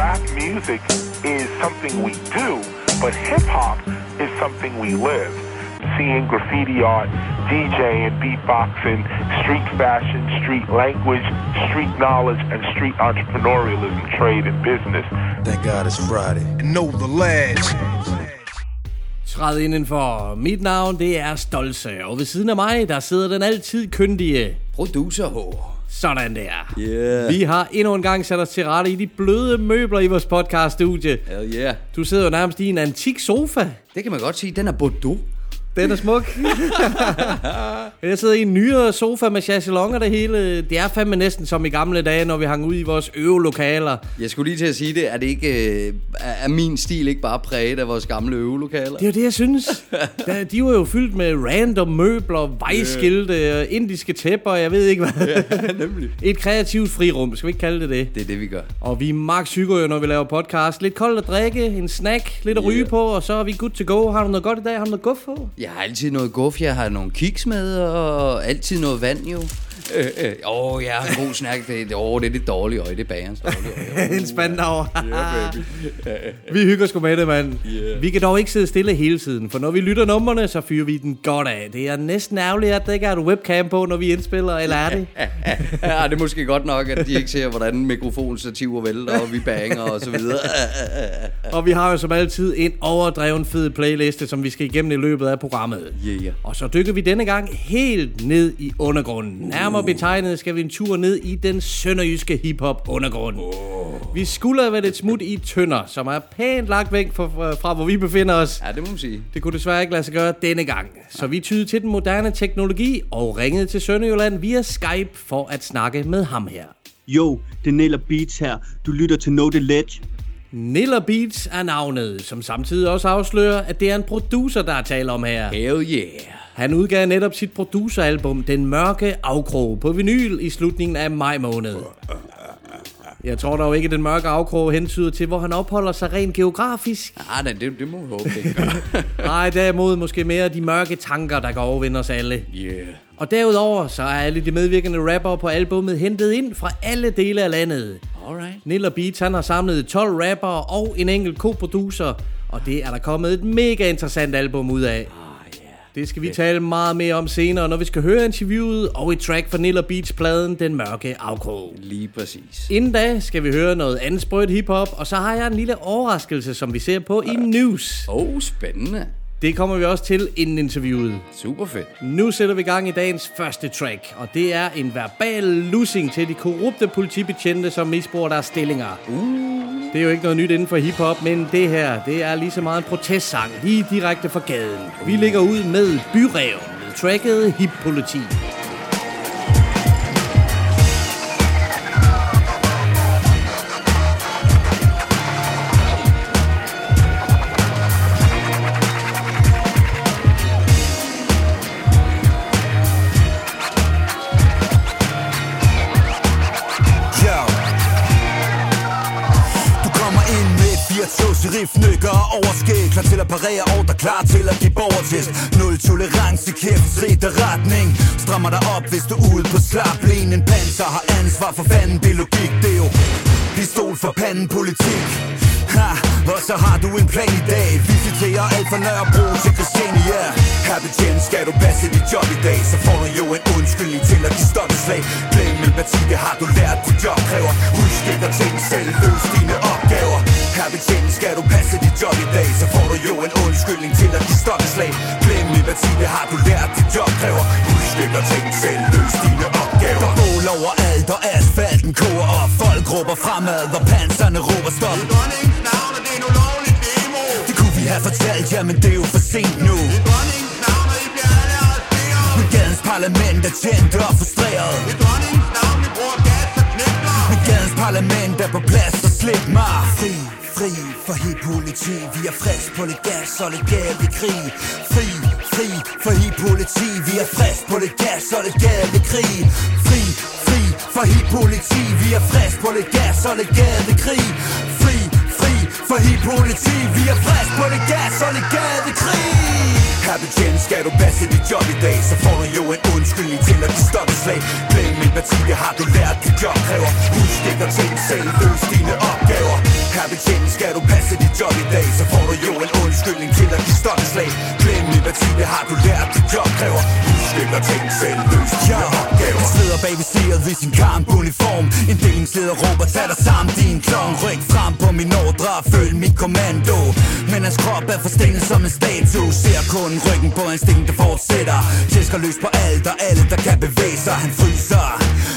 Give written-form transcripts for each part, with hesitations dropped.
Rap music is something we do, but hip-hop is something we live. Seeing graffiti art, DJing, beatboxing, street fashion, street language, street knowledge, and street entrepreneurialism, trade and business. Thank God it's Friday. And know the lads. Træd indenfor. Mit navn, det er Stolse, og ved siden af mig, der sidder den altid kyndige producer H. Sådan der. Yeah. Vi har endnu en gang sat os til rette i de bløde møbler i vores podcaststudie. Hell yeah. Du sidder jo nærmest i en antik sofa. Det kan man godt sige, den er Bordeaux. Den er smuk. Jeg sidder i en nyere sofa med chaiselonger det hele. Det er fandme næsten som i gamle dage, når vi hang ud i vores øvelokaler. Jeg skulle lige til at sige det. Er det ikke, er min stil ikke bare præget af vores gamle øvelokaler? Det er jo det, jeg synes. De var jo fyldt med random møbler, vejskilte, indiske tæpper, jeg ved ikke hvad. Ja, nemlig. Et kreativt frirum, skal vi ikke kalde det det? Det er det, vi gør. Og vi er max psyko, når vi laver podcast. Lidt koldt at drikke, en snack, lidt at ryge på, og så er vi good to go. Har du noget godt i dag? Har du noget godt for? Jeg har altid noget guf, jeg har nogle kiks med, og altid noget vand jo. Jeg har en god snak. Det er det dårlige øje, det er bagerens dårlige øje. En spændende over. Vi hygger sgu med det, mand. Yeah. Vi kan dog ikke sidde stille hele tiden, for når vi lytter numrene, så fyrer vi den godt af. Det er næsten ærgerligt, at der ikke er et webcam på, når vi indspiller, eller er det? Ja, det er måske godt nok, at de ikke ser, hvordan mikrofonstativer vælter, og vi banger og så videre. Og vi har jo som altid en overdreven fed playliste, som vi skal igennem i løbet af programmet. Yeah. Og så dykker vi denne gang helt ned i undergrunden. Nærmere betegnet skal vi en tur ned i den sønderjyske hiphop-undergrund. Vi skulder ved et smut i Tønder, som er pænt lagt væk fra hvor vi befinder os. Ja, det må man sige. Det kunne desværre ikke lade sig gøre denne gang. Så vi tydede til den moderne teknologi og ringede til Sønderjylland via Skype for at snakke med ham her. Jo, det er Nilla Beats her. Du lytter til Know The Ledge. Nilla Beats er navnet, som samtidig også afslører, at det er en producer, der er tale om her. Hell yeah. Han udgav netop sit produceralbum Den Mørke Afkrog på vinyl i slutningen af maj måned. Jeg tror dog ikke, at Den Mørke Afkrog hentyder til, hvor han opholder sig rent geografisk. Nej, det må vi håbe ikke. Nej, derimod måske mere de mørke tanker, der går overvinde os alle. Yeah. Og derudover så er alle de medvirkende rappere på albummet hentet ind fra alle dele af landet. Alright. Nilla Beats, han har samlet 12 rappere og en enkelt co-producer, og det er der kommet et mega interessant album ud af. Det skal vi tale meget mere om senere, når vi skal høre interviewet og et track fra Nilla Beats-pladen Den Mørke Afkrog. Lige præcis. Inden da skal vi høre noget andet sprødt hiphop, og så har jeg en lille overraskelse, som vi ser på i news. Spændende. Det kommer vi også til inden interviewet. Super fedt. Nu sætter vi gang i dagens første track, og det er en verbal lussing til de korrupte politibetjente, som misbruger deres stillinger. Det er jo ikke noget nyt inden for hiphop, men det her, det er lige så meget en protestsang, lige direkte fra gaden. Vi ligger ud med Byræven, med tracket Hip Politi. Riffnykker og overskæg, klar til at parere og der klar til at give borgertest. Nul tolerance, kæft, skridt og retning. Strammer dig op, hvis du ude på slap len. En panser har ansvar for fanden, det er logik. Det er jo pistol for panden, politik. Ha, og så har du en plan i dag. Visiterer alt fra Nørrebro til Christiania. Her betjent, skal du passe dit job i dag, så får du jo en undskyldning til at give stoppeslag. Glem en parti, det har du lært, du jobkræver. Husk ikke at tænke selv, løs dine opgaver. Her betjent, skal du passe dit job i dag, så får du jo en undskyldning til at give stoppeslag. Glem en parti, det har du lært, du jobkræver. Husk ikke at tænke selv, løs dine opgaver. Der mål over alt, og asfalten koger op. Folk råber fremad, hvor panserne råber stop. Navn, det er en ulovlig demo. Det kunne vi have fortalt jer, men det er jo for sent nu. I dronningens navn, og I bliver alle holdt mere. Men gadens parlament er tændt og frustreret. I dronningens navn, I bruger gas og knipler. Men gadens parlament er på plads, så slip mig. Fri for hip-politi. Vi er frisk på lidt gas og lidt gævlig krig. Fri for hip-politi. Vi er frisk på lidt gas og lidt gævlig krig. Fri for hip-politi. Vi er frisk på lidt gas og lidt gævlig krig. For hip-politi, vi er frisk på det gas og det gadekrig. Her betjent, skal du passe dit job i dag, så får du jo en undskyldning til at give stoppeslag. Glem min parti, det har du lært, dit job kræver. Husk ikke at tænke selv, løs dine opgaver. Her betjening skal du passe dit job i dag, så får du jo en undskyldning til at give stokkeslag. Glem liberti, det har du lært, dit job kræver. Husk at tænke selv, løs dine opgaver. Sidder bag ved seret ved sin kampuniform. En delingsleder råber, tag dig sammen din klon. Ryk frem på min ordre og følg mit kommando. Men hans krop er forstænget som en statue. Ser kun ryggen på en sting, der fortsætter. Tæsker løs på alt og alle, der kan bevæge sig. Han fryser,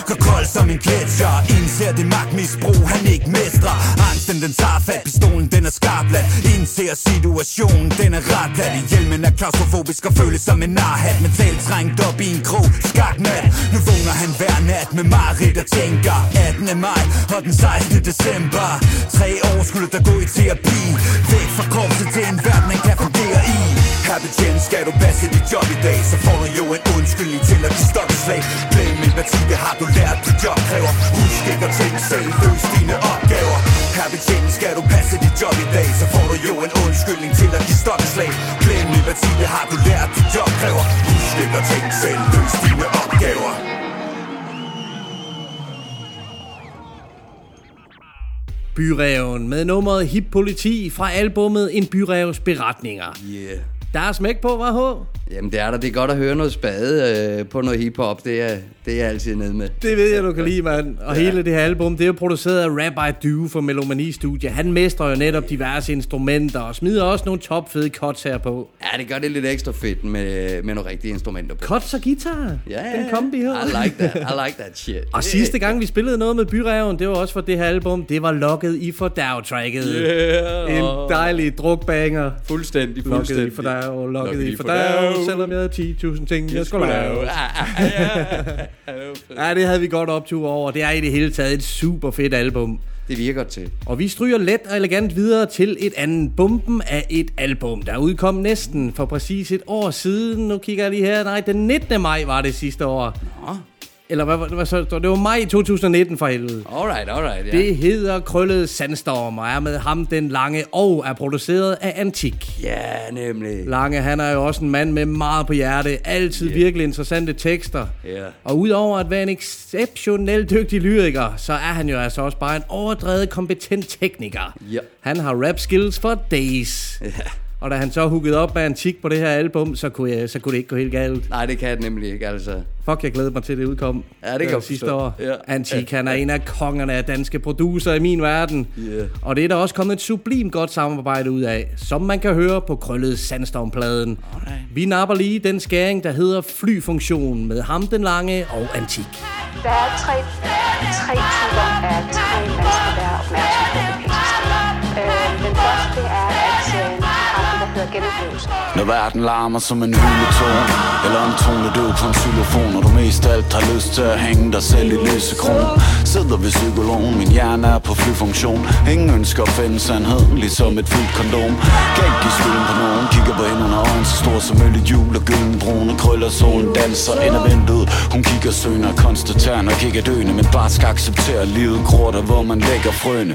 går kold som en gletscher. Indser det magtmisbrug, han ikke mestrer. Angsten den tager fat, pistolen den er skarpladt. Indser situationen, den er retlat. Hjelmen er klaustrofobisk og føles som en narhat. Metal trængt op i en krog, skaknat. Nu vågner han hver nat med mareridt og tænker 18. maj og den 16. december. 3 år skulle der gå i terapi. Væk fra korpset til en verden, han kan fungere i. Her betjening skal du passe dit job i dag, så får du jo en undskyldning til at give stokkeslag. Glem empati, det har du lært, dit job kræver. Husk ikke at tænke selv, løs dine opgaver. Her betjening skal du passe dit job i dag, så får du jo en undskyldning til at give stokkeslag. Glem empati, det har du lært, dit job kræver. Husk ikke at tænke selv, løs dine opgaver. Byræven med nummeret Hip Politi fra albummet En Byrævs Beretninger. Yeah. Der er smæk på, hva' H? Jamen det er der, det er godt at høre noget spade på noget hiphop, det er jeg altid nede med. Det ved jeg, du kan lide, mand. Og hele det her album, det er jo produceret af Rabbi Due fra Melomani Studio. Han mestrer jo netop diverse instrumenter og smider også nogle topfede cuts her på. Ja, det gør det lidt ekstra fedt med nogle rigtige instrumenter på. Cuts og guitar? Ja. Den kombi her. I like that shit. Og sidste gang vi spillede noget med Byræven, det var også for det her album, det var Locked i Fordarv tracket. Yeah. En dejlig drukbanger. Fuldstændig. Locked i Fordarv, Locked i Fordarv. Selvom jeg havde 10.000 ting, jeg skulle lave. Ja, det havde vi godt optur over. Det er i det hele taget et super fedt album. Det virker til. Og vi stryger let og elegant videre til et andet bomben af et album, der udkom næsten for præcis et år siden. Nu kigger jeg lige her. Nej, den 19. maj var det sidste år. Nå. Eller hvad så? Det var maj 2019 for helvede. Alright, yeah. Det hedder Krøllet Sandstorm og er med Ham den Lange og er produceret af Antik. Ja, yeah, nemlig. Lange, han er jo også en mand med meget på hjerte. Altid virkelig interessante tekster. Yeah. Og udover at være en exceptionelt dygtig lyriker, så er han jo altså også bare en overdrevet kompetent tekniker. Yeah. Han har rap skills for days. Yeah. Og da han så hookede op med Antik på det her album, så kunne det ikke gå helt galt. Nej, det kan det nemlig ikke, altså. Fuck, jeg glæder mig til, det udkom. Ja, det kom sidste år. Ja. Antik, han er en af kongerne af danske producer i min verden. Yeah. Og det er der også kommet et sublimt godt samarbejde ud af, som man kan høre på Krøllet Sandstorm-pladen. Alright. Vi napper lige den skæring, der hedder Flyfunktion med Ham den Lange og Antik. Der er tre typer af tre, man skal være opmærksom på det bedste. Den første er, at når verden larmer som en hyletone eller en tone død på en xylofon, og du mest alt har lyst til at hænge dig selv i lysekron, sidder ved psykologen, min hjerne er på flyfunktion. Ingen ønsker at finde sandheden, ligesom et fyldt kondom. Kan ikke give skylden på nogen, kigger på hænderne og øjne, så stor som øl i jul og gyldenbrune. Krøller solen danser ind ad vinduet, hun kigger søgende og konstaterer nok ikke er døende, men bare skal acceptere livet gror der, hvor man lægger frøene.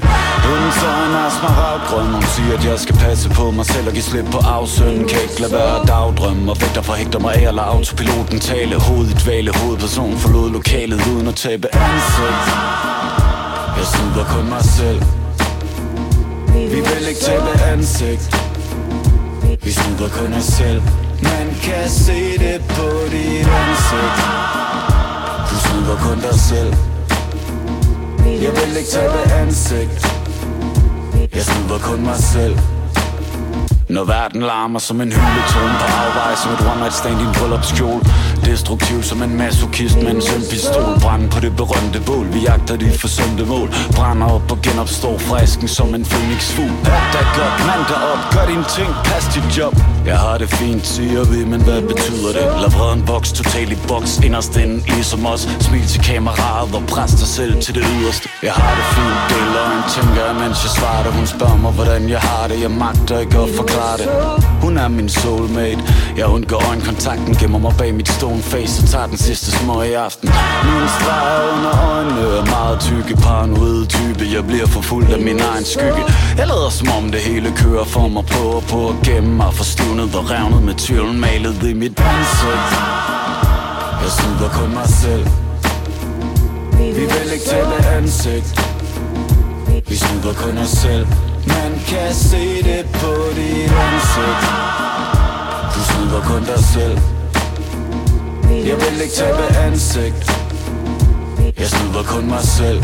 Uden så en asmaraggrøn, hun siger at jeg skal passe på mig selv og give slip på afsønden, kan ikke lade være dagdrømme og vægter forhægter mig af, eller autopiloten tale. Hovedet vale, hovedperson forlod lokalet uden at tabe ansigt. Jeg slutter kun mig selv. Vi vil ikke tabe ansigt. Vi slutter kun os selv. Man kan se det på dit ansigt. Du slutter kun dig selv. Jeg vil ikke tabe ansigt. Jeg slutter kun mig selv. Når verden larmer som en hyletone på afvej, som et one night stand i en bryllupskjole. Destruktiv som en masochist med en sømpistol. Brænde på det berømte bål, vi jagter dit forsømte mål. Brænder op og genopstår frisken som en fønixfugl. Pat dig godt, mand dig op, gør dine ting, pas dit job. Jeg har det fint, siger vi, men hvad betyder det? Lad vreden vokse, totalt i boks, inderst inden ligesom os. Smil til kameraet og pres dig selv til det yderste. Jeg har det fint, det er løgn, tænker jeg, mens jeg svarer det. Hun spørger mig, hvordan jeg har det, jeg magter ikke at forklare det. Hun er min soulmate, jeg undgår øjenkontakten, gemmer mig bag mit stol. Face og tager den sidste små i aften. Mine streger under øjnene er meget tykke, paranoid type. Jeg bliver forfulgt af min egen skygge. Jeg lader som om det hele kører for mig, prøver på at gemme mig, forstivnet og revnet med tvivlen malet i mit ansigt. Jeg slutter kun mig selv. Vi vil ikke tabe ansigt. Vi smuler kun os selv. Man kan se det på dit ansigt. Du smuler kun dig selv. Jeg vil ikke tabe ansigt. Jeg smuler kun mig selv.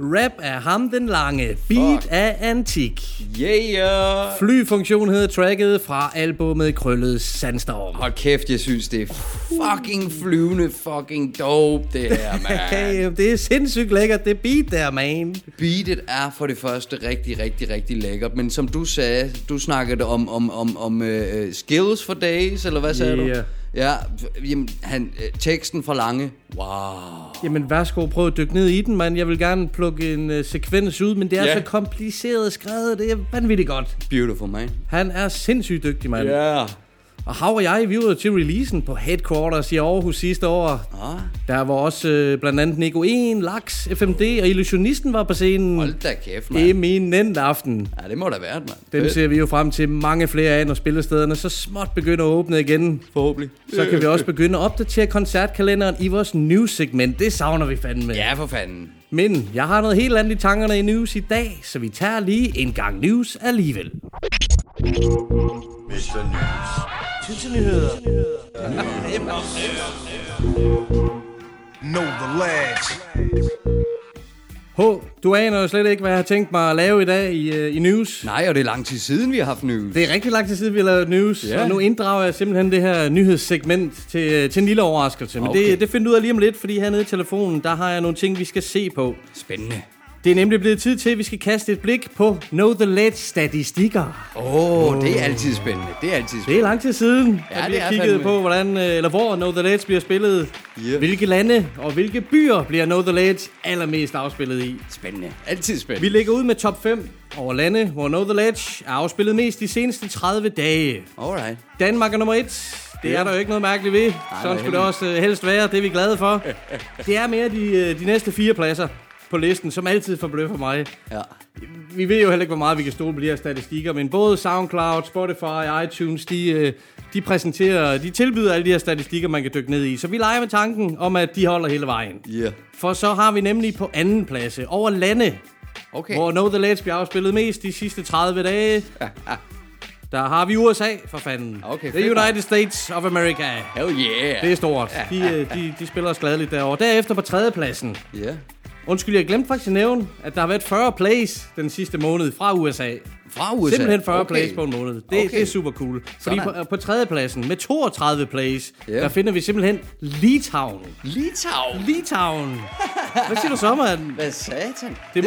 Rap af Ham den Lange, beat af Antik. Yeah. Flyfunktion hedder tracket fra albumet Krøllet Sandstorm. Hold kæft, jeg synes det er fucking flyvende, fucking dope det her, man. Det er sindssygt lækkert, det beat der, man. Beatet er for det første rigtig lækkert, men som du sagde, du snakkede om skills for days, eller hvad sagde du? Ja, jamen, teksten for Lange. Wow. Jamen, værsgo, prøv at dykke ned i den, mand. Jeg vil gerne plukke en sekvens ud, men det er så kompliceret skrevet. Det er vanvittigt godt. Beautiful, man. Han er sindssygt dygtig, mand. Ja. Yeah. Og Hav og jeg, vi var til releasen på Headquarters i Aarhus sidste år. Ah. Der var også blandt andet Nico 1, Laks, FMD og Illusionisten var på scenen. Hold da kæft, mand. Eminent aften. Ja, det må da være, mand. Den ser vi jo frem til mange flere af, når spillestederne så småt begynder at åbne igen. Forhåbentlig. Så kan vi også begynde at opdatere koncertkalenderen i vores news-segment. Det savner vi fandme. Ja, for fanden. Men jeg har noget helt andet i tankerne i news i dag, så vi tager lige en gang news alligevel. Mr. News. Tønsenyheder. Know the lads. Du aner jo slet ikke, hvad jeg har tænkt mig at lave i dag i news. Nej, og det er lang tid siden, vi har haft news. Det er rigtig lang tid siden, vi har lavet news. Yeah. Og nu inddrager jeg simpelthen det her nyhedssegment til en lille overraskelse. Men okay. det finder ud af lige om lidt, fordi hernede i telefonen, der har jeg nogle ting, vi skal se på. Spændende. Det er nemlig blevet tid til, at vi skal kaste et blik på Know the Ledge-statistikker. Det er altid spændende. Det er lang tid siden, at vi har kigget på, hvor Know the Ledge bliver spillet. Yeah. Hvilke lande og hvilke byer bliver Know the Ledge allermest afspillet i. Spændende. Altid spændende. Vi ligger ud med top 5 over lande, hvor Know the Ledge er afspillet mest de seneste 30 dage. Alright. Danmark er nummer 1. Det er der jo ikke noget mærkeligt ved. Sådan skulle det også helst være. Det er vi glade for. Det er mere de næste 4 pladser på listen, som altid forbløffer mig. Ja. Vi ved jo heller ikke, hvor meget vi kan stole på de her statistikker, men både SoundCloud, Spotify, iTunes, de præsenterer, de tilbyder alle de her statistikker, man kan dykke ned i. Så vi leger med tanken om, at de holder hele vejen. Yeah. For så har vi nemlig på anden plads over lande, hvor Know the Ledge bliver afspillet mest de sidste 30 dage. Der har vi USA, for fanden. The United States of America. Hell yeah. Det er stort. De spiller os gladeligt derovre. Derefter på tredjepladsen. Yeah. Undskyld, jeg glemte faktisk at nævne, at der har været 40 plays den sidste måned fra USA. Simpelthen 40 plays på en måned. Det er super cool. Fordi på tredjepladsen med 32 plays, der finder vi simpelthen Litauen. Hvad siger du så, mand? Hvad satan? Det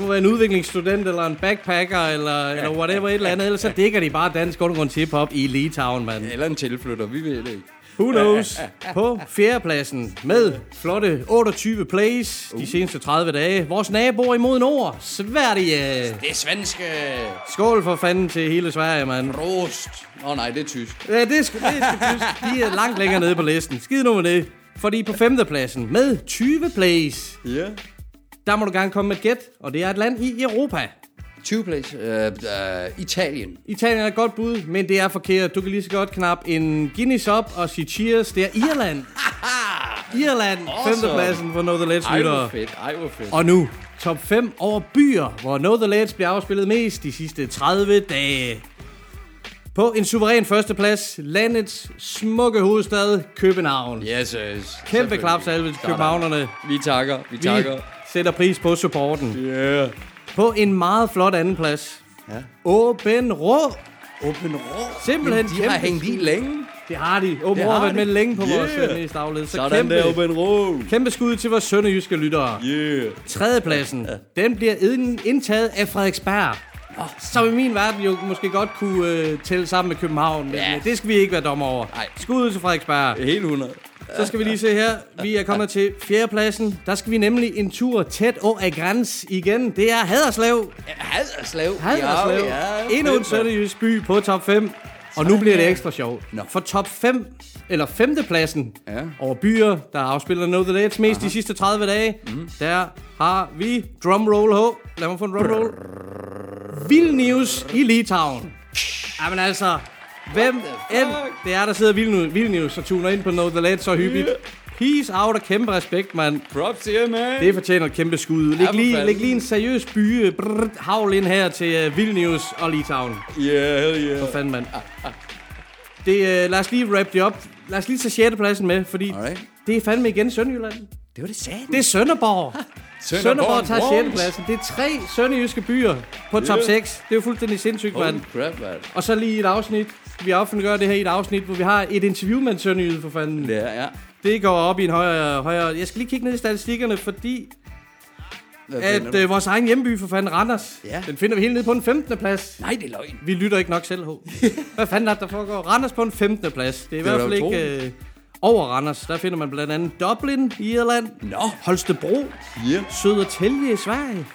må være en udviklingsstudent, eller en backpacker, eller whatever, et eller andet. Ellers så dækker de bare dansk undergrund til hiphop i Litauen, mand. Eller en tilflytter, vi ved det ikke. Who knows? På fjerdepladsen med flotte 28 plays de seneste 30 dage. Vores naboer imod nord, Sverige. Det er svenske. Skål for fanden til hele Sverige, mand. Prost. Nej, det er tysk. Ja, det er tysk. De er langt længere nede på listen. Skid nu med det. Fordi på femtepladsen med 20 plays, der må du gerne komme med et gæt, og det er et land i Europa. 20 plays. Italien. Italien er et godt bud, men det er forkert. Du kan lige så godt knappe en Guinness op og sige cheers. Det er Irland. Irland. Awesome. Femtepladsen for Know the Ledge lyttere. Ej, hvor fedt. Og nu, top 5 over byer, hvor Know the Ledge bliver afspillet mest de sidste 30 dage. På en suveræn førsteplads, landets smukke hovedstad, København. Yes. Kæmpe klapsalve til københavnerne. Vi takker. Vi sætter pris på supporten. Yeah. På en meget flot anden plads. Ja. Åbenrå. Simpelthen. De har hængt i længe. Det har de. Åbenrå har været med længe på vores mest afled. Så kæmpe skud til vores sønderjyske lyttere. Tredjepladsen. Den bliver indtaget af Frederiksberg. Som i min verden jo måske godt kunne tælle sammen med København. Men ja, det skal vi ikke være dommer over. Skud ud til Frederiksberg. Helt 100. Så skal vi lige se her. Vi er kommet til fjerdepladsen. Der skal vi nemlig en tur tæt og af græns igen. Det er Haderslev. Haderslev. Ja. Endnu en sønderjysk by på top 5. Og nu bliver det ekstra sjovt. For top 5, eller femtepladsen, over byer, der afspiller Know The Dates mest de sidste 30 dage, der har vi drumroll H. Lad mig få en drumroll. Vilnius i Litauen. Jamen altså, hvem end det er, der sidder Vilnius og tuner ind på Know The Dates så hyppigt. Peace out og kæmpe respekt, mand. Props til jer, man. Det fortjener et kæmpe skud. Læg lige en seriøs havl ind her til Vilnius og Litauen. Yeah, hell yeah. For fanden, mand. Lad os lige wrap det op. Lad os lige tage 6. pladsen med, fordi det er fandme igen Sønderjylland. Det var det satan. Det er Sønderborg. Sønderborg tager 6. pladsen. Det er 3 sønderjyske byer på top 6. Det er jo fuldstændig sindssygt, mand. Og så lige et afsnit. Vi offentliggør det her i et afsnit, hvor vi har et interview med en sønderjyde, for fanden. Ja. Det går op i en højere... Jeg skal lige kigge ned i statistikkerne, fordi... at vores egen hjemby, for fanden, Randers, den finder vi helt nede på en 15. plads. Nej, det er løgn. Vi lytter ikke nok selv, Hvad fanden er der foregår? Randers på en 15. plads. Det er i hvert fald ikke over Randers. Der finder man blandt andet Dublin i Irland, Holstebro, Södertälje i Sverige,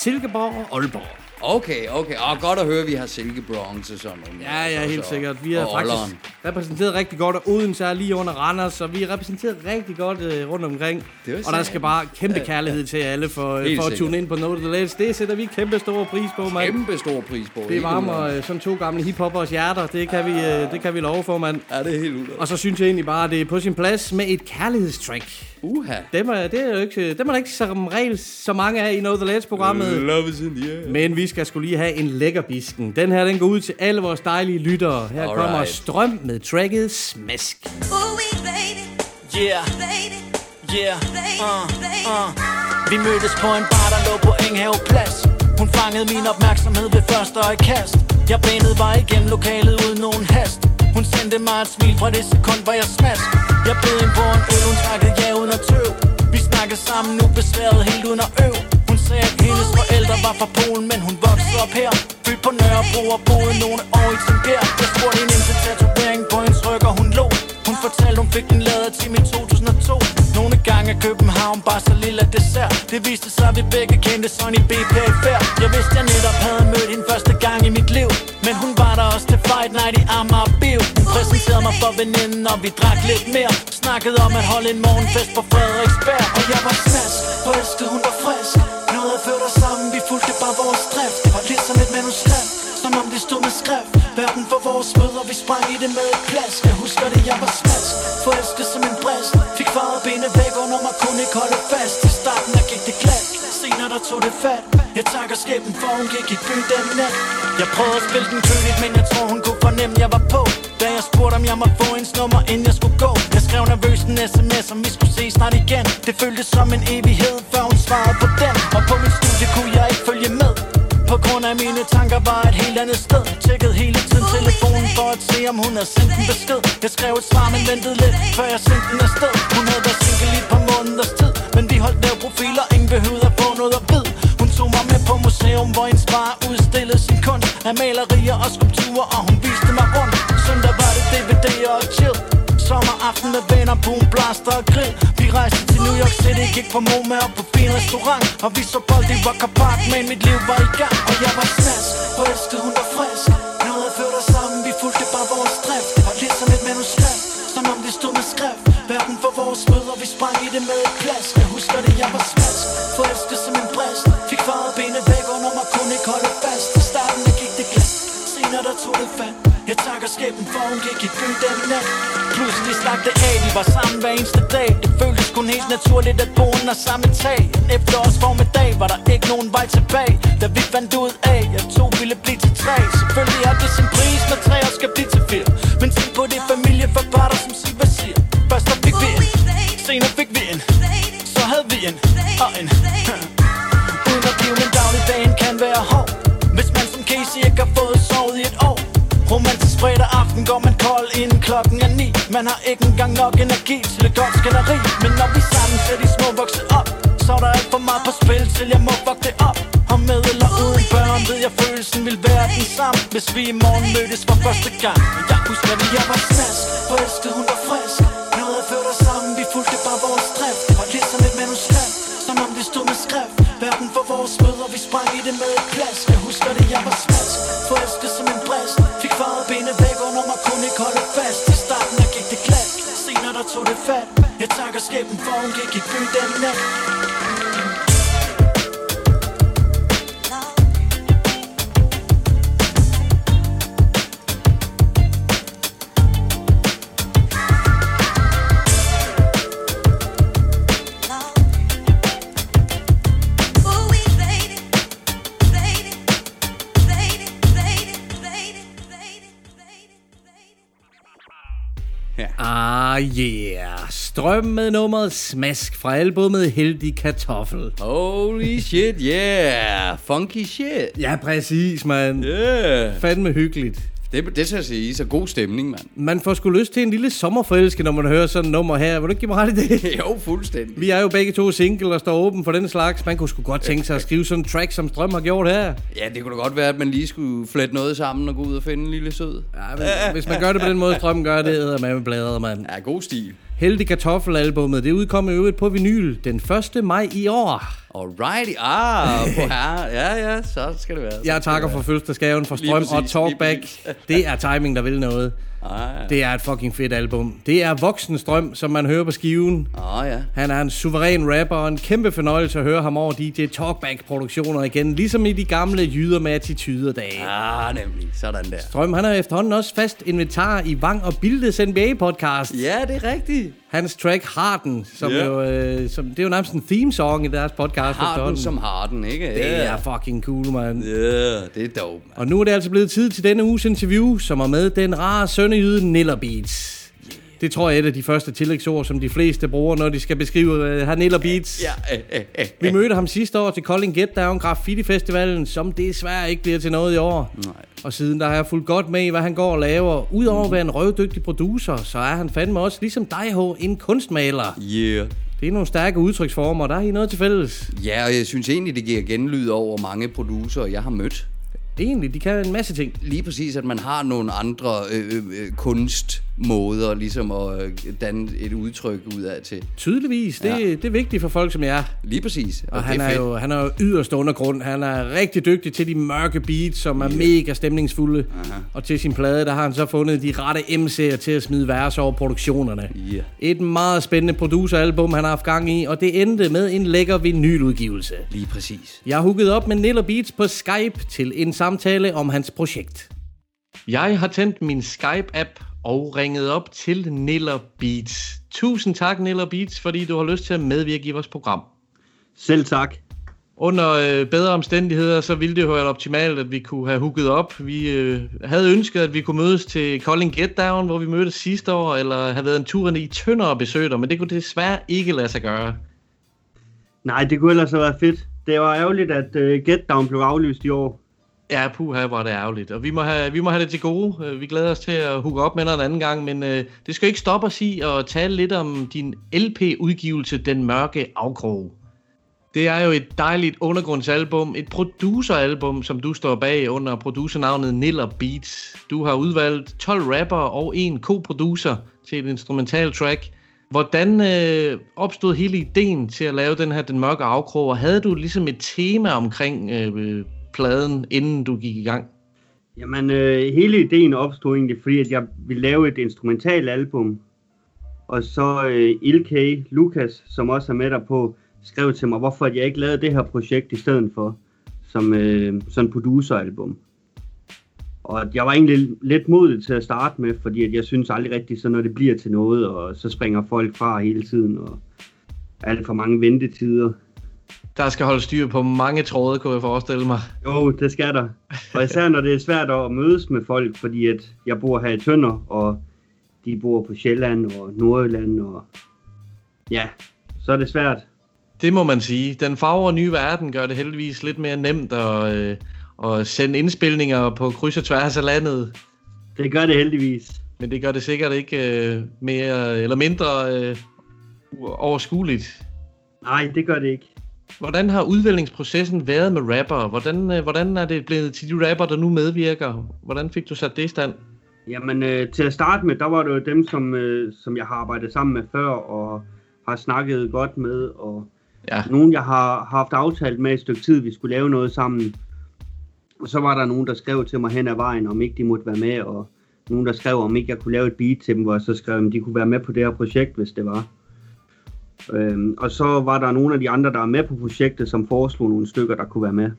Silkeborg og Aalborg. Okay. Og godt at høre, at vi har Silkeborg sådan noget. Ja, helt sikkert. Vi er faktisk repræsenteret rigtig godt, og Odense er lige under Randers, så vi er repræsenteret rigtig godt rundt omkring. Og der skal bare kæmpe kærlighed til alle for at tune ind på Know The Latest. Det sætter vi kæmpe store pris på, mand. Kæmpe store pris på. Det varmer sådan 2 gamle hiphoppers hjerter. Det kan vi love for, mand. Ja, det er helt ude. Og så synes jeg egentlig bare, at det er på sin plads med et kærlighedstrack. Dem er der ikke som regel så mange af i Know The Latest-programmet. Love is in the air. Men vi skal skulle lige have en lækker bisken. Den her, den går ud til alle vores dejlige lyttere. Her kommer Strøm med tracket Smask. Vi mødtes på en bar, der lå på Enghave Plads. Hun fangede min opmærksomhed ved første øjekast. Jeg blænede bare igennem lokalet uden nogen hast. Hun sendte mig et smil fra det sekund, hvor jeg smask. Jeg bød ind på en øl, hun takkede ja uden at tøv. Vi snakkede sammen nu, besværet helt uden at øv. Hun sagde, at hendes forældre var fra Polen, men hun voksede op her. Født på Nørrebro og boede nogle år i Tingbjerg. Jeg spurgte hende ind til tatovering på hendes ryg, og hun lå. Hun fortalte, hun fik den lader til i 2002. Nogle gange er København bare så lille af dessert. Det viste sig, at vi begge kendte Sonny B. P.F.R. Jeg vidste, jeg netop havde mødt hende første gang i mit liv. Men hun var der også til Fight Night i Amager Bio. Hun præsenterede mig for veninden, og vi drak lidt mere. Snakkede om at holde en morgenfest på Frederiksberg. Og jeg var smask, forelskede, hun var frisk. Noget af født os sammen, vi fulgte bare vores drift. Det var lidt som et manuskript, som om det stod med skrift. Verden for vores møder, vi sprang i det med et plads. Jeg husker det, jeg var smask, forelsket som en brist. Fik farvet benene væk under mig, kunne ikke holde fast. I starten der gik det glat, senere der tog det fat. Jeg takker skæbnen for, hun gik i byen den nat. Jeg prøvede at spille den køligt, men jeg tror hun kunne fornemme, jeg var på. Da jeg spurgte, om jeg måtte få hendes nummer, inden jeg skulle gå. Jeg skrev nervøs en sms, om vi skulle se snart igen. Det føltes som en evighed, før hun svarede på den. Og på min studie kunne jeg ikke følge med. På grund af mine tanker var et helt andet sted. Tjekkede hele tiden telefonen for at se, om hun havde sendt en besked. Jeg skrev et svar, men ventede lidt, før jeg sendte den afsted. Hun havde været single i et par måneders tid, men vi holdt lav profiler, ingen behøvede at få noget at vide. Hun tog mig med på museum, hvor hendes far udstillede sin kunst af malerier og skulpturer, og hun viste mig rundt. Søndag var det DVD'er og chill. Sommeraften med venner, boom, blaster og grill. Vi rejste til New York City, gik på MoMA og på fin restaurant. Og vi så bold i Rocker Park, men mit liv var i gang. Og jeg var snask, forelsket, hun var frisk. Noget havde ført os sammen, vi fulgte bare vores drift. Det var lidt som et manuskript, som om det stod med skrift. Verden for vores møder, vi sprang i det med et glas. Jeg husker det, jeg var smask, forelsket som en brist. Fik farvet benet væk under mig, kunne ikke holde fast. I starten der gik det glas, senere der tog det fat. Jeg takker skæbnen for, hun gik i byen den nat. Pludselig slap det af, vi var sammen hver eneste dag. Det føltes kun helt naturligt at bo under samme tag. Efter os formiddag var der ikke nogen vej tilbage. Da vi fandt ud af, at 2 ville blive til 3. Selvfølgelig har det sin pris, når 3 år skal blive til 4. Men tænk på det familie for parter, som Siva siger. Først der fik vi en, senere fik vi en. Så havde vi en, og en. Uden at give, men dagligdagen kan være hård. Hvis man som Casey ikke har fået sovet i et år. Romantisk fredag aften går man kold inden klokken er 9. Man har ikke engang nok energi til et godt skænderi. Men når vi sammen ser de små vokse op, så er der alt for meget på spil, til jeg må fuck det op. Og med eller uden børn ved jeg føles aften sammen, hvis vi i morgen mødtes for første gang. Men jeg husker, at jeg var snask, forelsket, hun var frisk. Noget af ført os sammen, vi fulgte bare vores drift. Det var lidt som et manuskript, som om det stod med skrift. Verden for vores møder, vi sprang i det med et glas. Jeg husker, at jeg var snask, forelsket som en brist. Fik farvet bene væk, og når man kunne ikke holde fast. I starten der gik det glat, senere der tog det fat. Jeg takker skæbnen for, hun gik i byen den nat. Yeah, Strøm med nummeret Smask fra albumet Heldig Kartoffel. Holy shit, yeah. Funky shit. Ja, præcis, mand. Yeah. Fandme hyggeligt. Det skal jeg sige, så god stemning, mand. Man får sgu lyst til en lille sommerforelske, når man hører sådan et nummer her. Vil du ikke give mig ret i det? Jo, fuldstændig. Vi er jo begge to single og står åben for den slags. Man kunne sgu godt tænke sig at skrive sådan en track, som Strøm har gjort her. Ja, det kunne da godt være, at man lige skulle flette noget sammen og gå ud og finde en lille sød. Ja, men hvis man gør det på den måde, Strøm gør det, hedder man med blader, mand. Ja, god stil. Heldig Kartoffelalbummet, det udkom i øvrigt på vinyl den 1. maj i år. Alrighty, ja, så skal det være. Jeg takker for fødselsdagsgaven fra Strøm og Talkback. Det er timing, der vil noget. Ja. Det er et fucking fedt album. Det er voksen Strøm, som man hører på skiven. Ja. Han er en suveræn rapper og en kæmpe fornøjelse at høre ham over DJ Talkback-produktioner igen. Ligesom i de gamle jyder med attityderdage. Nemlig. Sådan der. Strøm, han er efterhånden også fast inventar i Vang og Bildes NBA-podcast. Ja, det er rigtigt. Hans track Harden, som det er jo nærmest en theme song i deres podcast. Harden som Harden, ikke? Yeah. Det er fucking cool, man. Ja, det er dope, man. Og nu er det altså blevet tid til denne uges interview, som er med den rare sønderjyde Nilla Beats. Det tror jeg er et af de første tillægsord, som de fleste bruger, når de skal beskrive Nilla Beats. Vi mødte ham sidste år til Calling Getdown Graffiti Festivalen, som desværre ikke bliver til noget i år. Nej. Og siden der har jeg fulgt godt med i, hvad han går og laver. Udover at være en røvdygtig producer, så er han fandme også, ligesom dig, en kunstmaler. Yeah. Det er nogle stærke udtryksformer, der er I noget til fælles. Ja, og jeg synes egentlig, det giver genlyd over mange producer, jeg har mødt. Egentlig, de kan en masse ting. Lige præcis, at man har nogle andre kunstmåder ligesom at danne et udtryk ud af til. Tydeligvis, det er vigtigt for folk som jer. Lige præcis. Og han er jo yderst undergrund. Han er rigtig dygtig til de mørke beats, som er mega stemningsfulde. Aha. Og til sin plade, der har han så fundet de rette MC'er til at smide vers over produktionerne. Yeah. Et meget spændende produceralbum, han har haft gang i, og det endte med en lækker vinyludgivelse. Lige præcis. Jeg hookede op med Nilla Beats på Skype til en samtale om hans projekt. Jeg har tændt min Skype-app og ringet op til Nilla Beats. Tusind tak, Nilla Beats, fordi du har lyst til at medvirke i vores program. Selv tak. Under bedre omstændigheder, så ville det jo være optimalt, at vi kunne have hooket op. Vi havde ønsket, at vi kunne mødes til Calling Getdown, hvor vi mødtes sidste år, eller have været en tur i Tønder og besøge dig, men det kunne desværre ikke lade sig gøre. Nej, det kunne ellers have været fedt. Det var ærgerligt, at Getdown blev aflyst i år. Ja, puha, hvor er det ærgerligt. Og vi må have det til gode. Vi glæder os til at hooke op med dig en anden gang, men det skal ikke stoppe os i at tale lidt om din LP-udgivelse, Den Mørke Afkrog. Det er jo et dejligt undergrundsalbum, et produceralbum, som du står bag under producernavnet Nilla Beats. Du har udvalgt 12 rapper og en co-producer til et instrumental track. Hvordan opstod hele ideen til at lave den her Den Mørke Afkrog, og havde du ligesom et tema omkring pladen, inden du gik i gang? Jamen, hele ideen opstod egentlig, fordi at jeg ville lave et instrumentalt album. Og så Ilkay, Lukas, som også er med der på, skrev til mig, hvorfor jeg ikke lavede det her projekt i stedet for, som sådan produceralbum. Og jeg var egentlig lidt modig til at starte med, fordi at jeg synes aldrig rigtigt, så når det bliver til noget, og så springer folk fra hele tiden, og alt for mange ventetider. Der skal holde styr på mange tråde, kunne jeg forestille mig. Jo, det skal der. Og især når det er svært at mødes med folk, fordi at jeg bor her i Tønder, og de bor på Sjælland og Nordjylland, og ja, så er det svært. Det må man sige. Den fagre nye verden gør det heldigvis lidt mere nemt at sende indspilninger på kryds og tværs af landet. Det gør det heldigvis. Men det gør det sikkert ikke mere eller mindre overskueligt. Nej, det gør det ikke. Hvordan har udvælgningsprocessen været med rappere? Hvordan er det blevet til de rappere, der nu medvirker? Hvordan fik du sat det i stand? Jamen, til at starte med, der var det jo dem, som jeg har arbejdet sammen med før, og har snakket godt med, og nogen, jeg har haft aftalt med et stykke tid, vi skulle lave noget sammen. Og så var der nogen, der skrev til mig hen ad vejen, om ikke de måtte være med, og nogen, der skrev, om ikke jeg kunne lave et beat til dem, hvor jeg så skrev, om de kunne være med på det her projekt, hvis det var. Og så var der nogle af de andre, der er med på projektet, som foreslog nogle stykker, der kunne være med.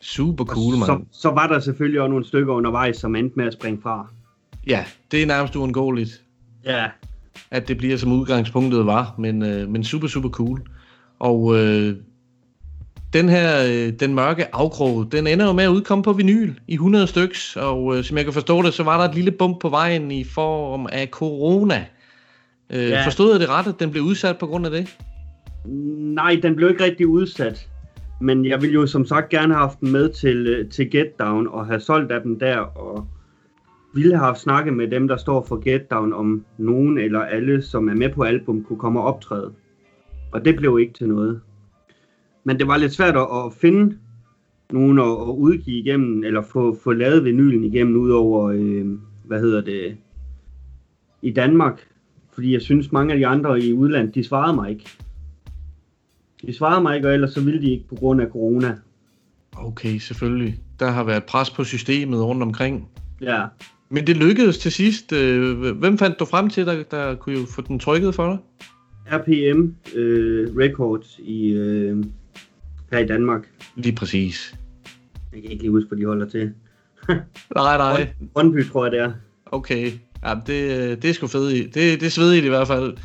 Super cool, mand. Så var der selvfølgelig også nogle stykker undervejs, som endte med at springe fra. Ja, det er nærmest uundgåeligt. Ja. At det bliver som udgangspunktet var, men super, super cool. Og den her, Den Mørke Afkrog, den ender jo med at udkomme på vinyl i 100 styks. Og som jeg kan forstå det, så var der et lille bump på vejen i form af corona. Forstod jeg det ret, at den blev udsat på grund af det? Nej, den blev ikke rigtig udsat. Men jeg ville jo som sagt gerne have haft den med til Getdown og have solgt af dem der. Og ville have snakket med dem, der står for Getdown, om nogen eller alle, som er med på album, kunne komme og optræde. Og det blev ikke til noget. Men det var lidt svært at finde nogen at udgive igennem, eller få lavet vinylen igennem, udover, i Danmark. Fordi jeg synes, mange af de andre i udlandet, de svarede mig ikke. Og ellers så ville de ikke på grund af corona. Okay, selvfølgelig. Der har været pres på systemet rundt omkring. Ja. Men det lykkedes til sidst. Hvem fandt du frem til, der kunne jo få den trykket for dig? RPM Records her i Danmark. Lige præcis. Jeg kan ikke lige huske, hvor de holder til. Nej. Brøndby, tror jeg, det er. Okay. Ja, det er sgu fedt. Det er svedigt i hvert fald.